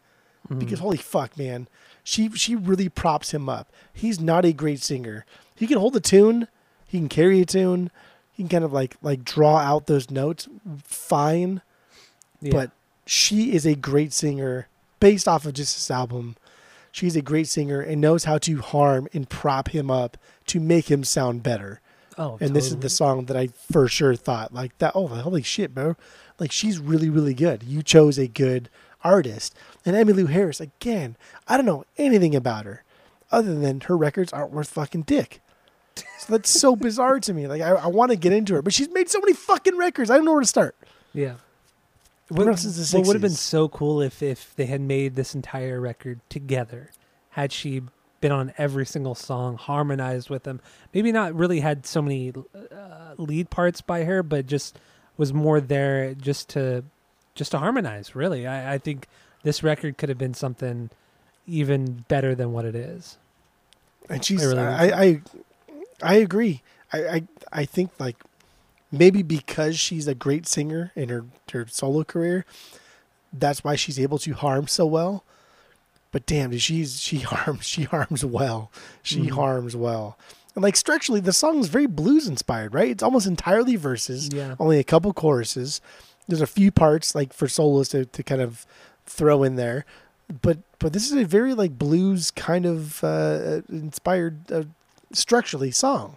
because holy fuck, man, she really props him up. He's not a great singer. He can hold a tune, he can carry a tune, he can kind of like draw out those notes fine, but she is a great singer based off of just this album. She's a great singer and knows how to harm and prop him up to make him sound better. Oh, and totally. This is the song that I for sure thought like that. Oh, holy shit, bro. Like, she's really, really good. You chose a good artist. And Emmylou Harris, again, I don't know anything about her other than her records aren't worth fucking dick. So that's so bizarre to me. Like, I want to get into her, but she's made so many fucking records. I don't know where to start. Yeah. What else is the 60s? What would have been so cool if they had made this entire record together, had she been on every single song, harmonized with them, maybe not really had so many lead parts by her, but just was more there just to harmonize, really. I think this record could have been something even better than what it is. And she's I agree. I think like maybe because she's a great singer in her solo career, that's why she's able to harm so well. But damn, dude, she harms well, and like structurally, the song is very blues inspired, right? It's almost entirely verses, only a couple choruses. There's a few parts like for solos to kind of throw in there, but this is a very like blues kind of inspired structurally song.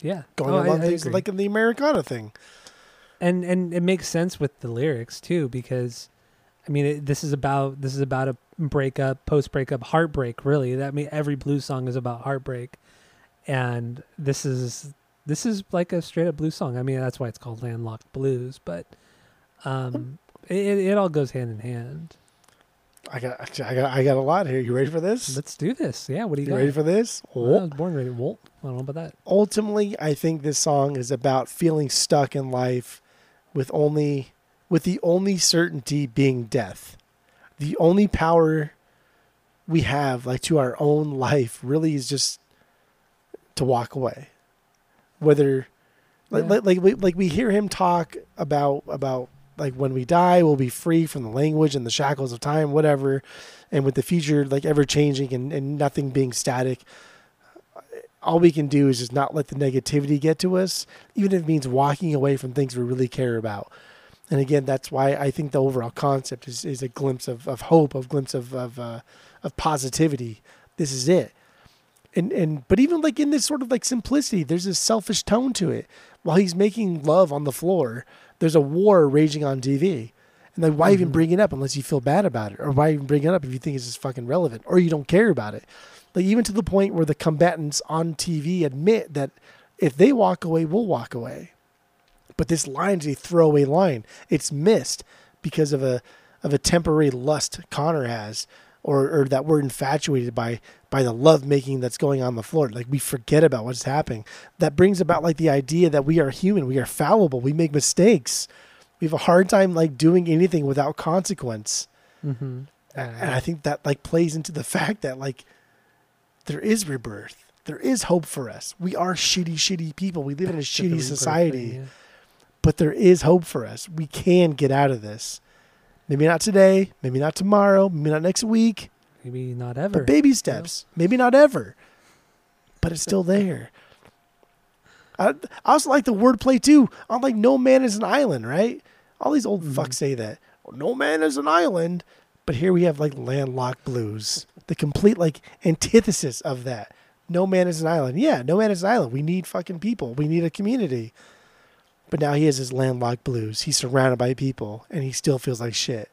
Yeah, going along things like in the Americana thing, and it makes sense with the lyrics too, because I mean this is about a breakup, post-breakup, heartbreak, really. That mean every blues song is about heartbreak, and this is like a straight-up blues song. I mean, that's why it's called Landlocked Blues, but it all goes hand in hand. I got a lot here. You ready for this? Let's do this. Yeah, what do you got? Ready for this? Well, I was born ready. Well, I don't know about that. Ultimately, I think this song is about feeling stuck in life with the only certainty being death. The only power we have, like, to our own life really is just to walk away. Whether like we hear him talk about like when we die, we'll be free from the language and the shackles of time, whatever. And with the future, like, ever changing and nothing being static, all we can do is just not let the negativity get to us, even if it means walking away from things we really care about. And again, that's why I think the overall concept is a glimpse of hope, a glimpse of positivity. This is it. But even like in this sort of like simplicity, there's this selfish tone to it. While he's making love on the floor, there's a war raging on TV. And like, why even bring it up unless you feel bad about it? Or why even bring it up if you think it's just fucking relevant or you don't care about it? Like, even to the point where the combatants on TV admit that if they walk away, we'll walk away. But this line is a throwaway line. It's missed because of a temporary lust Connor has or that we're infatuated by the lovemaking that's going on the floor. Like, we forget about what's happening. That brings about, like, the idea that we are human, we are fallible, we make mistakes. We have a hard time, like, doing anything without consequence. Mm-hmm. And I think that, like, plays into the fact that, like, there is rebirth. There is hope for us. We are shitty, shitty people. We live in a shitty society. Thing, yeah. But there is hope for us. We can get out of this. Maybe not today. Maybe not tomorrow. Maybe not next week. Maybe not ever. But baby steps. You know? Maybe not ever. But it's still there. I also like the wordplay, too. I'm like, no man is an island, right? All these old fucks say that. Well, no man is an island. But here we have, like, landlocked blues. The complete, like, antithesis of that. No man is an island. Yeah, no man is an island. We need fucking people. We need a community. But now he has his landlocked blues. He's surrounded by people, and he still feels like shit.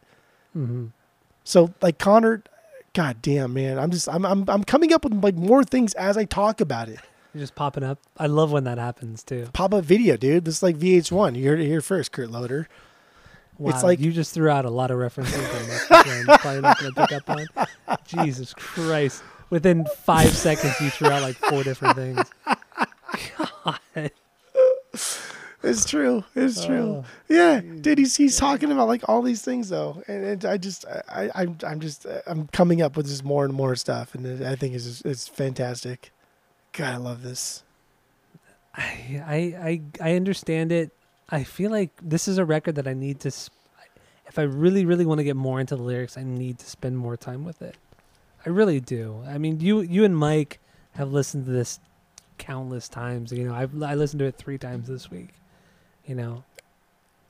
Mm-hmm. So, like, Conor, goddamn, man, I'm coming up with, like, more things as I talk about it. You're just popping up. I love when that happens too. Pop up video, dude. This is like VH1. You heard it here first, Kurt Loder. Wow, it's like you just threw out a lot of references. I'm probably not going to pick up on. Jesus Christ! Within 5 seconds, you threw out like 4 different things. God. It's true. It's true. Yeah, dude. He's talking about like all these things though, and I'm coming up with just more and more stuff, and I think it's fantastic. God, I love this. I understand it. I feel like this is a record that I need to. If I really, really want to get more into the lyrics, I need to spend more time with it. I really do. I mean, you and Mike have listened to this countless times. You know, I listened to it 3 times this week. You know,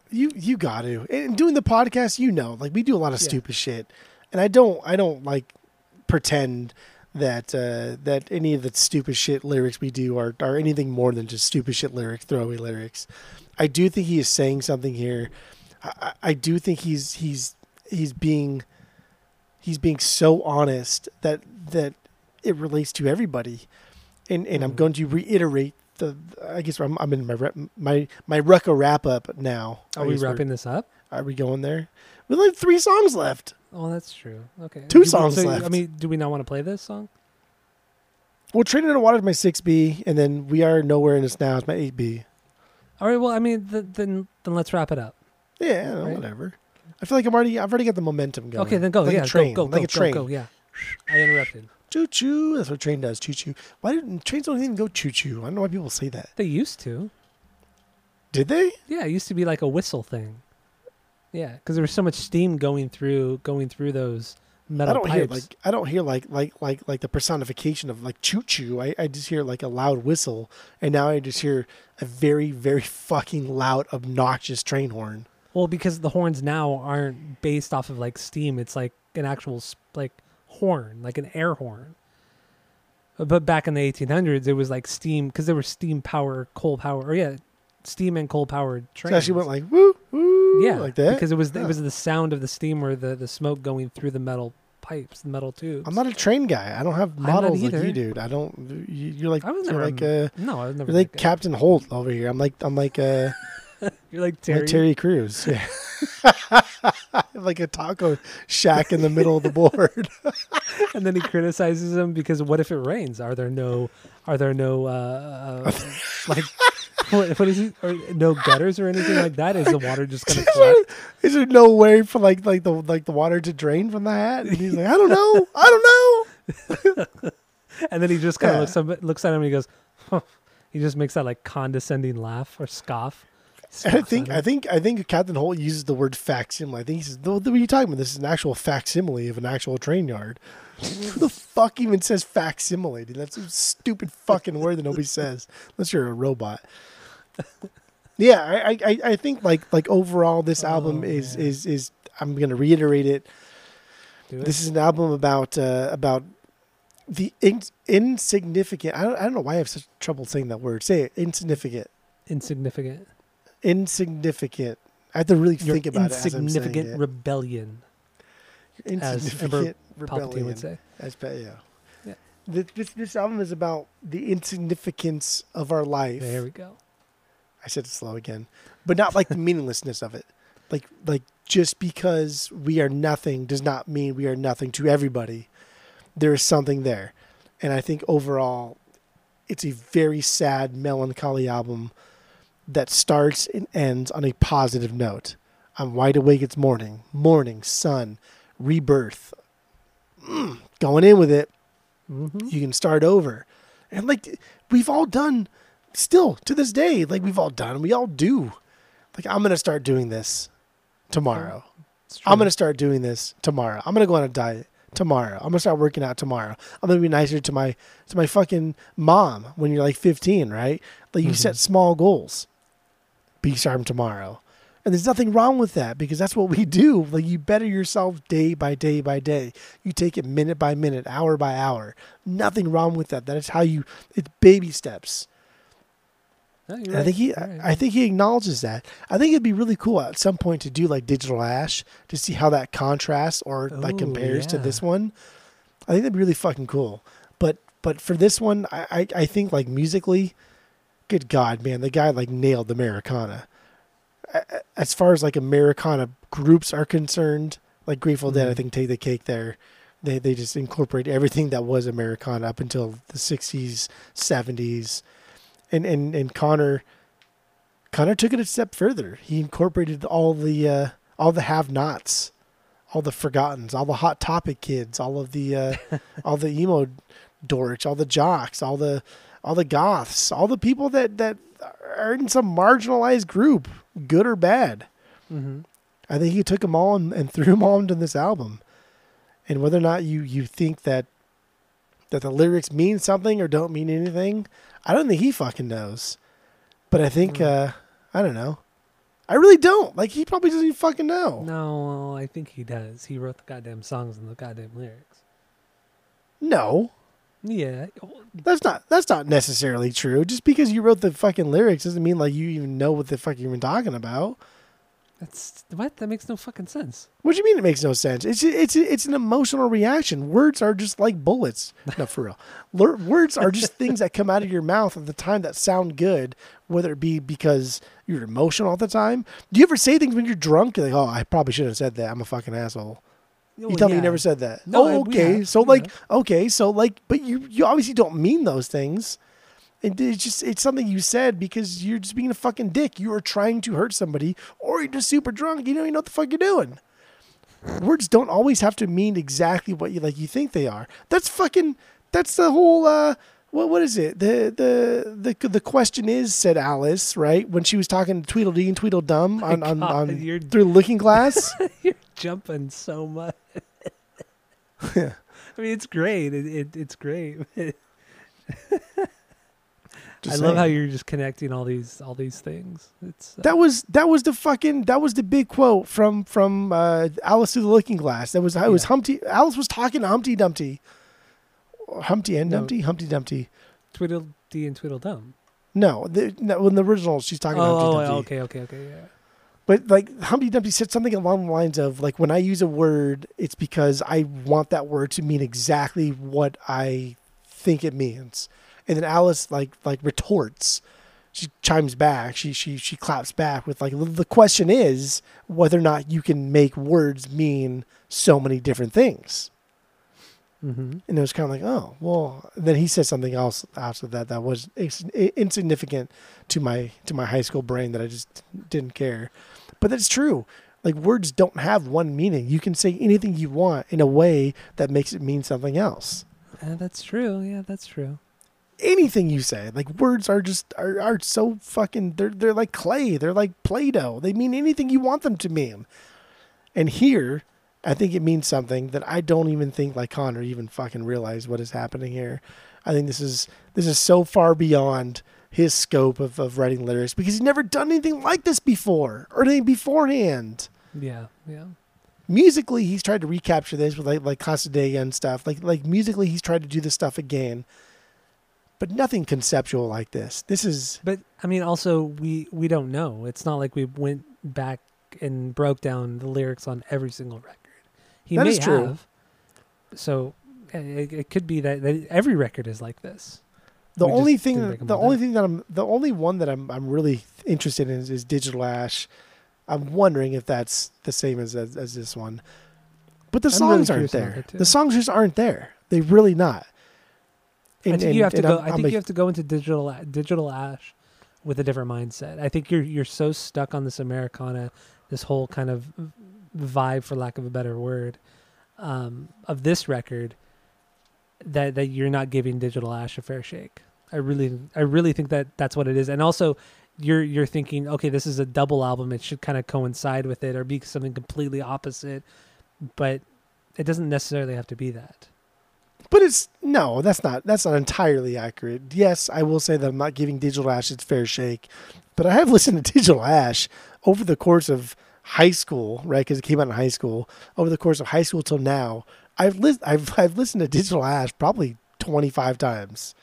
you got to. And doing the podcast, you know, like we do a lot of stupid shit, and I don't like pretend that any of the stupid shit lyrics we do are anything more than just stupid shit lyrics, throwaway lyrics. I do think he is saying something here. I do think he's being so honest that it relates to everybody. And I'm going to reiterate the. I guess I'm in my Rucka wrap up now. Are we wrapping this up? Are we going there? We only have 3 songs left. Oh, that's true. Okay, 2 songs left. I mean, do we not want to play this song? Well, Training in the Water is my 6B, and then We Are Nowhere in Us Now is my 8B. All right. Well, I mean, then let's wrap it up. Yeah, right? Whatever. I feel like I've already got the momentum going. Okay, then go. Like a train. Go. Yeah. I interrupted. Choo choo. That's what a train does. Choo choo. Why didn't trains don't even go choo choo? I don't know why people say that. They used to. Did they? Yeah, it used to be like a whistle thing. Yeah, because there was so much steam going through those metal pipes. I don't hear like the personification of like choo choo. I just hear like a loud whistle, and now I just hear a very, very fucking loud, obnoxious train horn. Well, because the horns now aren't based off of like steam. It's like an actual like horn, like an air horn. But back in the 1800s, it was like steam, because there were steam power, coal power, or steam and coal powered trains. So she went like woo woo, yeah, like that, because it was the sound of the steam or the smoke going through the metal pipes, the metal tubes. I'm not a train guy. I don't have models like you, dude. I don't. You're like I was never you're like Captain Holt over here. I'm like you're like Terry Crews. Yeah. Like a taco shack in the middle of the board. And then he criticizes him because what if it rains? Are there no what is it? Or no gutters or anything like that? Is the water just gonna collect? Is there no way for like the water to drain from the hat? And he's like, I don't know. And then he just kind of looks at him and he goes, huh. He just makes that like condescending laugh or scoff. I think Captain Holt uses the word facsimile. I think he says, "What are you talking about? This is an actual facsimile of an actual train yard." Who the fuck even says facsimile? Dude? That's a stupid fucking word that nobody says unless you're a robot. Yeah, I think like overall, this album is I'm gonna reiterate it. This is an album about the insignificant. I don't know why I have such trouble saying that word. Say it. Insignificant. Insignificant. I have to really think about it. Insignificant rebellion. Insignificant rebellion. Palpatine would say. Yeah. This album is about the insignificance of our life. There we go. I said it slow again, but not like the meaninglessness of it. Like just because we are nothing does not mean we are nothing to everybody. There is something there. And I think overall, it's a very sad, melancholy album that starts and ends on a positive note. I'm wide awake, it's morning. Morning, sun, rebirth. Going in with it. Mm-hmm. You can start over. And like we've all done still to this day, like we've all done, we all do. Like I'm going to start doing this tomorrow. I'm going to start doing this tomorrow. I'm going to go on a diet tomorrow. I'm going to start working out tomorrow. I'm going to be nicer to my fucking mom when you're like 15, right? Like you mm-hmm. set small goals. Be sharp tomorrow. And there's nothing wrong with that because that's what we do. Like you better yourself day by day by day. You take it minute by minute, hour by hour. Nothing wrong with that. That is how you. It's baby steps. No, you're right. I think he acknowledges that. I think it'd be really cool at some point to do like Digital Ash to see how that contrasts or like compares to this one. I think that'd be really fucking cool. But for this one, I think like musically, good God, man, the guy like nailed the Americana. As far as like Americana groups are concerned, like Grateful Dead, I think take the cake there. They just incorporate everything that was Americana up until the 60s, 70s, and Conor took it a step further. He incorporated all the have-nots, all the forgottens, all the Hot Topic kids, all of the all the emo dorks, all the jocks, all the goths, all the people that are in some marginalized group, good or bad. Mm-hmm. I think he took them all and threw them all into this album. And whether or not you think that the lyrics mean something or don't mean anything, I don't think he fucking knows. But I think, I don't know. I really don't. Like, he probably doesn't even fucking know. No, I think he does. He wrote the goddamn songs and the goddamn lyrics. No. Yeah, that's not necessarily true. Just because you wrote the fucking lyrics doesn't mean like you even know what the fuck you've been talking about. That's what? That makes no fucking sense. What do you mean it makes no sense? It's an emotional reaction. Words are just like bullets. No, for real. Words are just things that come out of your mouth at the time that sound good, whether it be because you're emotional all the time. Do you ever say things when you're drunk? You're like, oh, I probably should have said that. I'm a fucking asshole. You tell me you never said that. No, okay. But you obviously don't mean those things. And it's something you said because you're just being a fucking dick. You are trying to hurt somebody, or you're just super drunk. You don't even know what the fuck you're doing. Words don't always have to mean exactly what you think they are. That's the whole what is it? The question is, said Alice, right? When she was talking to Tweedledee and Tweedledum on Through the Looking Glass. You're jumping so much. Yeah. I mean, it's great. It's great. I love how you're just connecting all these things. It's that was the big quote from Alice Through the Looking Glass. It was Humpty. Alice was talking to Humpty Dumpty. Humpty Dumpty. Tweedledee and Tweedledum. No, in the original she's talking to Humpty Dumpty. Okay, yeah. But like Humpty Dumpty said something along the lines of like, when I use a word, it's because I want that word to mean exactly what I think it means. And then Alice like retorts. She chimes back. She claps back with like, the question is whether or not you can make words mean so many different things. Mm-hmm. And it was kind of like, oh, well, then he said something else after that was insignificant to my high school brain that I just didn't care. But that's true. Like, words don't have one meaning. You can say anything you want in a way that makes it mean something else. That's true. Yeah, that's true. Anything you say, like, words are just are so fucking, they're like clay. They're like Play-Doh. They mean anything you want them to mean. And here, I think it means something that I don't even think like Conor even fucking realized what is happening here. I think this is so far beyond his scope of writing lyrics because he's never done anything like this before or anything beforehand. Yeah. Musically, he's tried to recapture this with like Casadega and stuff. Like musically, he's tried to do this stuff again, but nothing conceptual like this. This is. But I mean, also we don't know. It's not like we went back and broke down the lyrics on every single record. That is true. So it could be that every record is like this. The only one that I'm really interested in is Digital Ash, I'm wondering if that's the same as this one. But the songs aren't there. The songs just aren't there. They really not. And, I think you have to go into digital Ash with a different mindset. I think you're so stuck on this Americana, this whole kind of vibe, for lack of a better word, of this record, that you're not giving Digital Ash a fair shake. I really think that that's what it is. And also, you're thinking, okay, this is a double album. It should kind of coincide with it or be something completely opposite. But it doesn't necessarily have to be that. But that's not entirely accurate. Yes, I will say that I'm not giving Digital Ash its fair shake, but I have listened to Digital Ash over the course of high school, right? Because it came out in high school. Over the course of high school till now, I've listened to Digital Ash probably 25 times.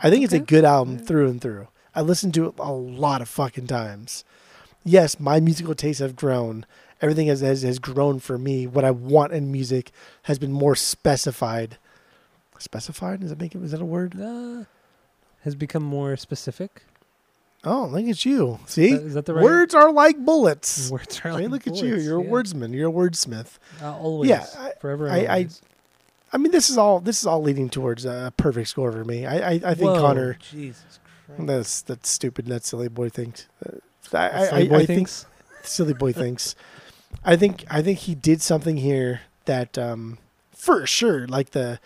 I think it's a good album through and through. I listened to it a lot of fucking times. Yes, my musical tastes have grown. Everything has grown for me. What I want in music has been more specified. Specified? Is that a word? Has become more specific. Oh, look at you. See? Is that the right words are like bullets. Words are like bullets. Look at you. You're a wordsman. You're a wordsmith. Always. Yeah. Forever and always. I mean, this is all leading towards a perfect score for me. I think Connor. Jesus Christ. That's stupid. That silly boy thinks. Silly boy thinks. I think he did something here that for sure, like the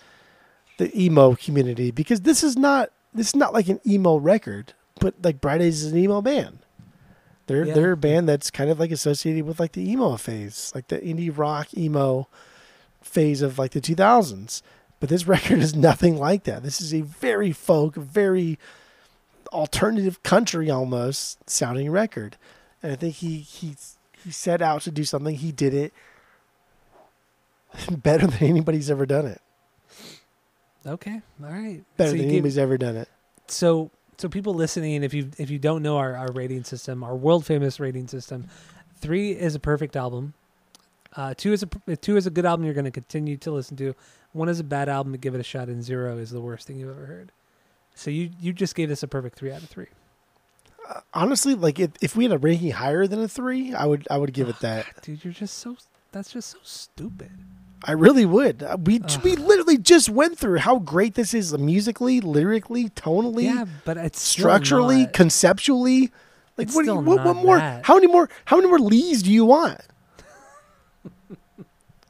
emo community, because this is not like an emo record, but like Bright Eyes is an emo band. They're a band that's kind of like associated with like the emo phase, like the indie rock emo phase of like the 2000s. But this record is nothing like that. This is a very folk, very alternative country almost sounding record. And I think he set out to do something. He did it better than anybody's ever done it. Okay, all right. Better than anybody's ever done it. So people listening, if you don't know our rating system, our world famous rating system, 3 is a perfect album. 2 is a good album you're going to continue to listen to. 1 is a bad album to give it a shot, and 0 is the worst thing you've ever heard. So you just gave this a perfect 3 out of 3. Honestly, like if we had a ranking higher than a 3, I would give it that. God, dude, that's just so stupid. I really would. We literally just went through how great this is musically, lyrically, tonally, but it's structurally, conceptually. Like it's what more? That. How many more Lees do you want?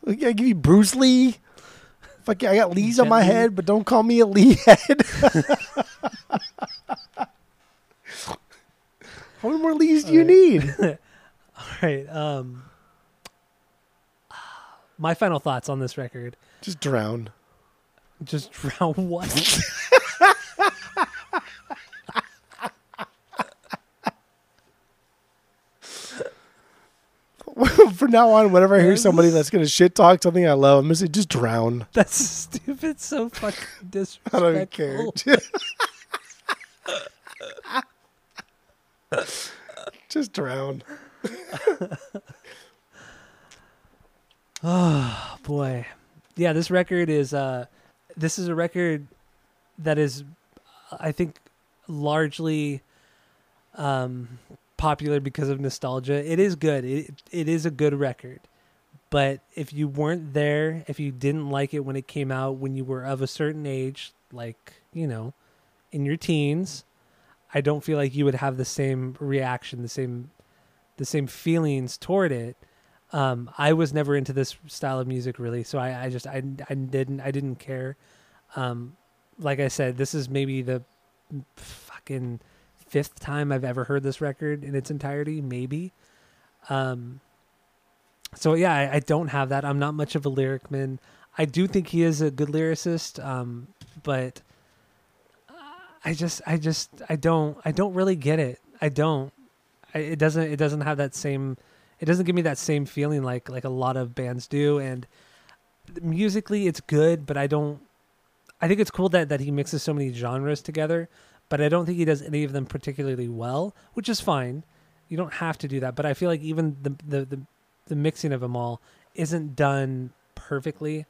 I give you Bruce Lee. Fuck yeah, I got Lees on my head, but don't call me a Lee head. How many more Lees do you need? All right. My final thoughts on this record. Just drown what? From now on, whenever I hear somebody that's going to shit talk something I love, I'm going to say, just drown. That's stupid. So fucking disrespectful. I don't care. Just drown. Oh boy. Yeah, this record is a record that is, I think, largely popular because of nostalgia. It is good. It is a good record. But if you weren't there, if you didn't like it when it came out, when you were of a certain age, like, you know, in your teens, I don't feel like you would have the same reaction, the same feelings toward it. I was never into this style of music really, so I didn't care. Like I said, this is maybe the fucking 5th time I've ever heard this record in its entirety, maybe. So yeah, I don't have that. I'm not much of a lyric man. I do think he is a good lyricist, but I don't really get it. It doesn't have that same. It doesn't give me that same feeling like a lot of bands do. And musically, it's good, but I think it's cool that he mixes so many genres together, but I don't think he does any of them particularly well, which is fine. You don't have to do that. But I feel like even the mixing of them all isn't done perfectly.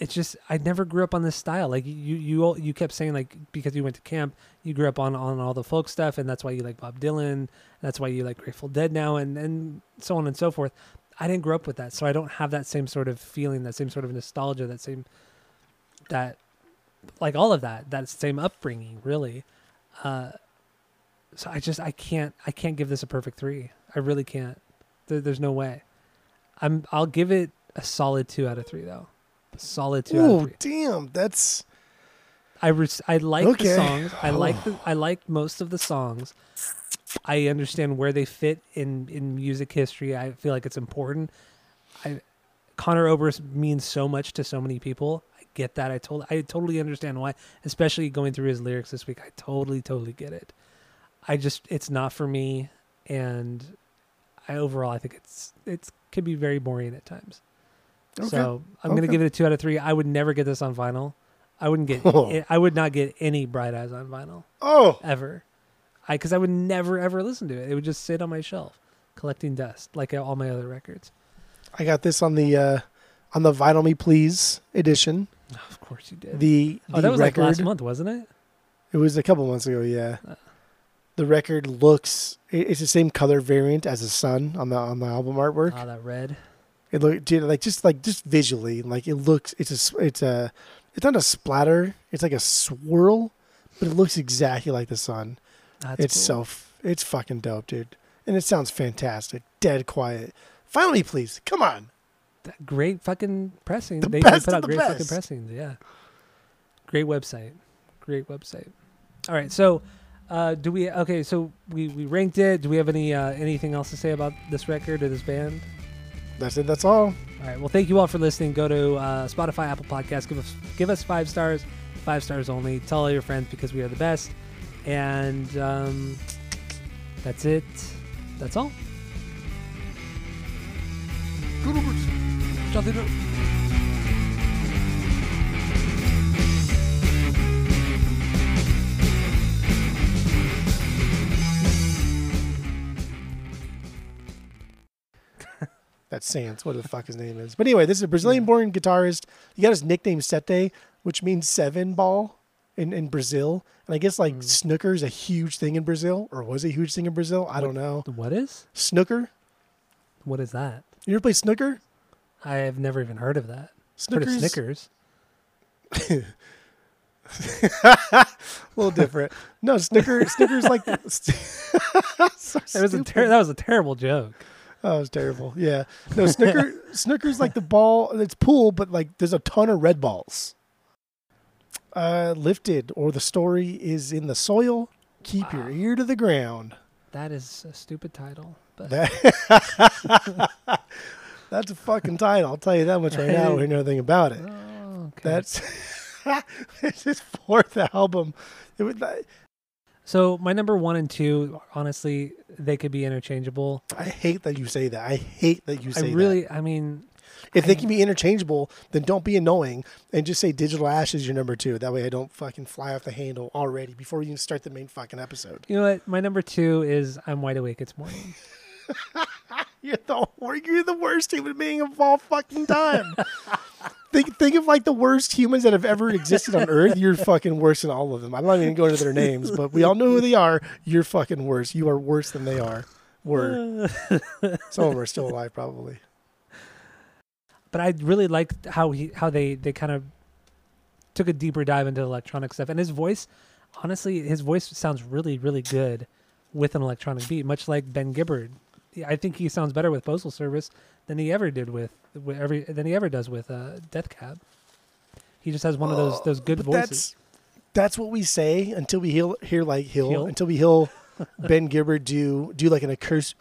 it's just, I never grew up on this style. Like you kept saying, like, because you went to camp, you grew up on all the folk stuff, and that's why you like Bob Dylan. That's why you like Grateful Dead now, and so on and so forth. I didn't grow up with that, so I don't have that same sort of feeling, that same sort of nostalgia, like all of that same upbringing, really. So I can't give this a perfect 3. I really can't. There's no way. I'll give it a solid 2 out of 3 though. A solid 2 out of 3. Damn, that's. I like the songs. I like most of the songs. I understand where they fit in music history. I feel like it's important. Conor Oberst means so much to so many people. I get that. I totally understand why, especially going through his lyrics this week. I totally get it. It's not for me, and I think it could be very boring at times. Okay. So I'm going to give it a 2 out of 3. I would never get this on vinyl. I would not get any Bright Eyes on vinyl. Oh, ever. Because I would never, ever listen to it. It would just sit on my shelf collecting dust like all my other records. I got this on the Vinyl Me Please edition. Oh, of course you did. That was record, like last month, wasn't it? It was a couple months ago, yeah. The record looks... It's the same color variant as the sun on the album artwork. Ah, that red. It looked just visually, like it looks... It's not a splatter. It's like a swirl, but it looks exactly like the sun. That's cool. It's fucking dope, dude. And it sounds fantastic. Dead quiet. Finally, please. Come on. That great fucking pressing. They put out great fucking pressings. Yeah. Great website. All right. So, we ranked it. Do we have anything else to say about this record or this band? That's it. That's all. All right. Well, thank you all for listening. Go to Spotify, Apple Podcasts. Give us 5 stars. 5 stars only. Tell all your friends because we are the best. And that's it. That's all. Good over. That's Sans, what the fuck his name is. But anyway, this is a Brazilian-born guitarist. He got his nickname Sete, which means 7 ball in Brazil. And I guess Snooker is a huge thing in Brazil, or was a huge thing in Brazil. I don't know. What is? Snooker. What is that? You ever play Snooker? I have never even heard of that. Snooker's... Heard of Snickers. A little different. No, Snicker's like... that was a terrible joke. Oh, it was terrible. Yeah. No, Snooker's like the ball. It's pool, but like there's a ton of red balls. Lifted, or the story is in the soil. Keep your ear to the ground. That is a stupid title. But that's a fucking title. I'll tell you that much right now. We know nothing about it. Oh, okay. That's it's his 4th album. So my number 1 and 2, honestly, they could be interchangeable. I hate that you say that. If they can be interchangeable, then don't be annoying and just say Digital Ash is your number 2. That way I don't fucking fly off the handle already before we even start the main fucking episode. You know what? My number 2 is I'm Wide Awake, It's Morning. You're the worst human being of all fucking time. Think of like the worst humans that have ever existed on Earth. You're fucking worse than all of them. I'm not even going to their names, but we all know who they are. You're fucking worse. You are worse than they are. Some of them are still alive, probably. But I really liked how they kind of took a deeper dive into electronic stuff. And his voice, honestly, sounds really, really good with an electronic beat, much like Ben Gibbard. I think he sounds better with Postal Service than he ever did with Death Cab. He just has one of those good voices. That's what we say until we hear Ben Gibbard do like an accursed.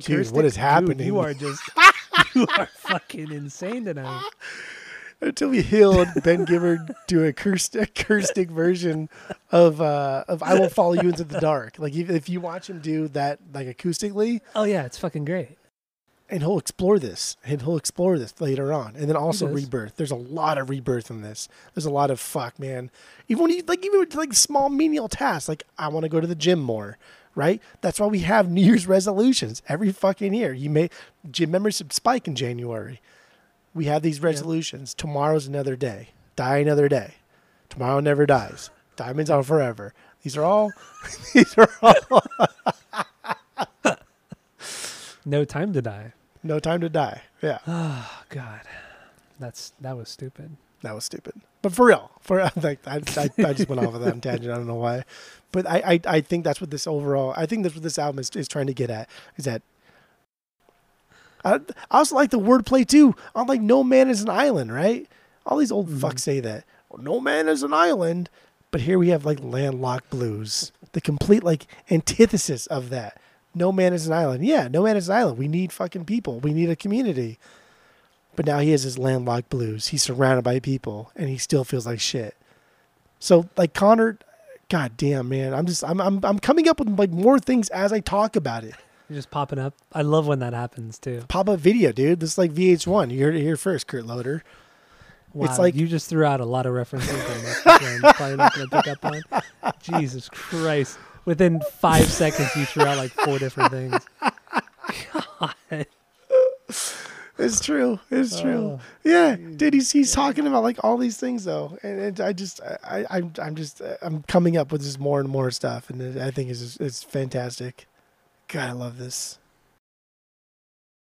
Dude, what is happening? Dude, you are fucking insane tonight. Until we healed Ben Gibbard do a acoustic version of I Will Follow You Into the Dark. Like if you watch him do that like acoustically. Oh yeah, it's fucking great. And he'll explore this. And he'll explore this later on. And then also Rebirth. There's a lot of Rebirth in this. There's a lot of fuck, man. Even when even with small menial tasks, like I want to go to the gym more. Right? That's why we have New Year's resolutions every fucking year. Gym membership spike in January. we have these resolutions. Yeah. Tomorrow's another day. Die another day. Tomorrow never dies. Diamonds are forever. These are all. These are all. No time to die. No time to die. Yeah. Oh God, that was stupid. That was stupid. But for real, I just went off of that tangent. I don't know why, but I think that's what this overall. I think that's what this album is trying to get at. Is that. I also like the wordplay too. I'm like, no man is an island, right? All these old fucks say that. Well, no man is an island. But here we have like landlocked blues, the complete like antithesis of that. No man is an island. Yeah, no man is an island. We need fucking people. We need a community. But now he has his landlocked blues. He's surrounded by people, and he still feels like shit. So like Conor, goddamn man, I'm coming up with like more things as I talk about it. You're just popping up. I love when that happens too. Pop up video, dude. This is like VH1. You heard it here first, Kurt Loder. Wow, it's like you just threw out a lot of references. I'm probably not going to pick up on. Jesus Christ! Within 5 seconds, you threw out like 4 different things. God, it's true. It's true. Yeah, dude. He's talking about like all these things though, and I'm coming up with just more and more stuff, and I think it's fantastic. God, I love this.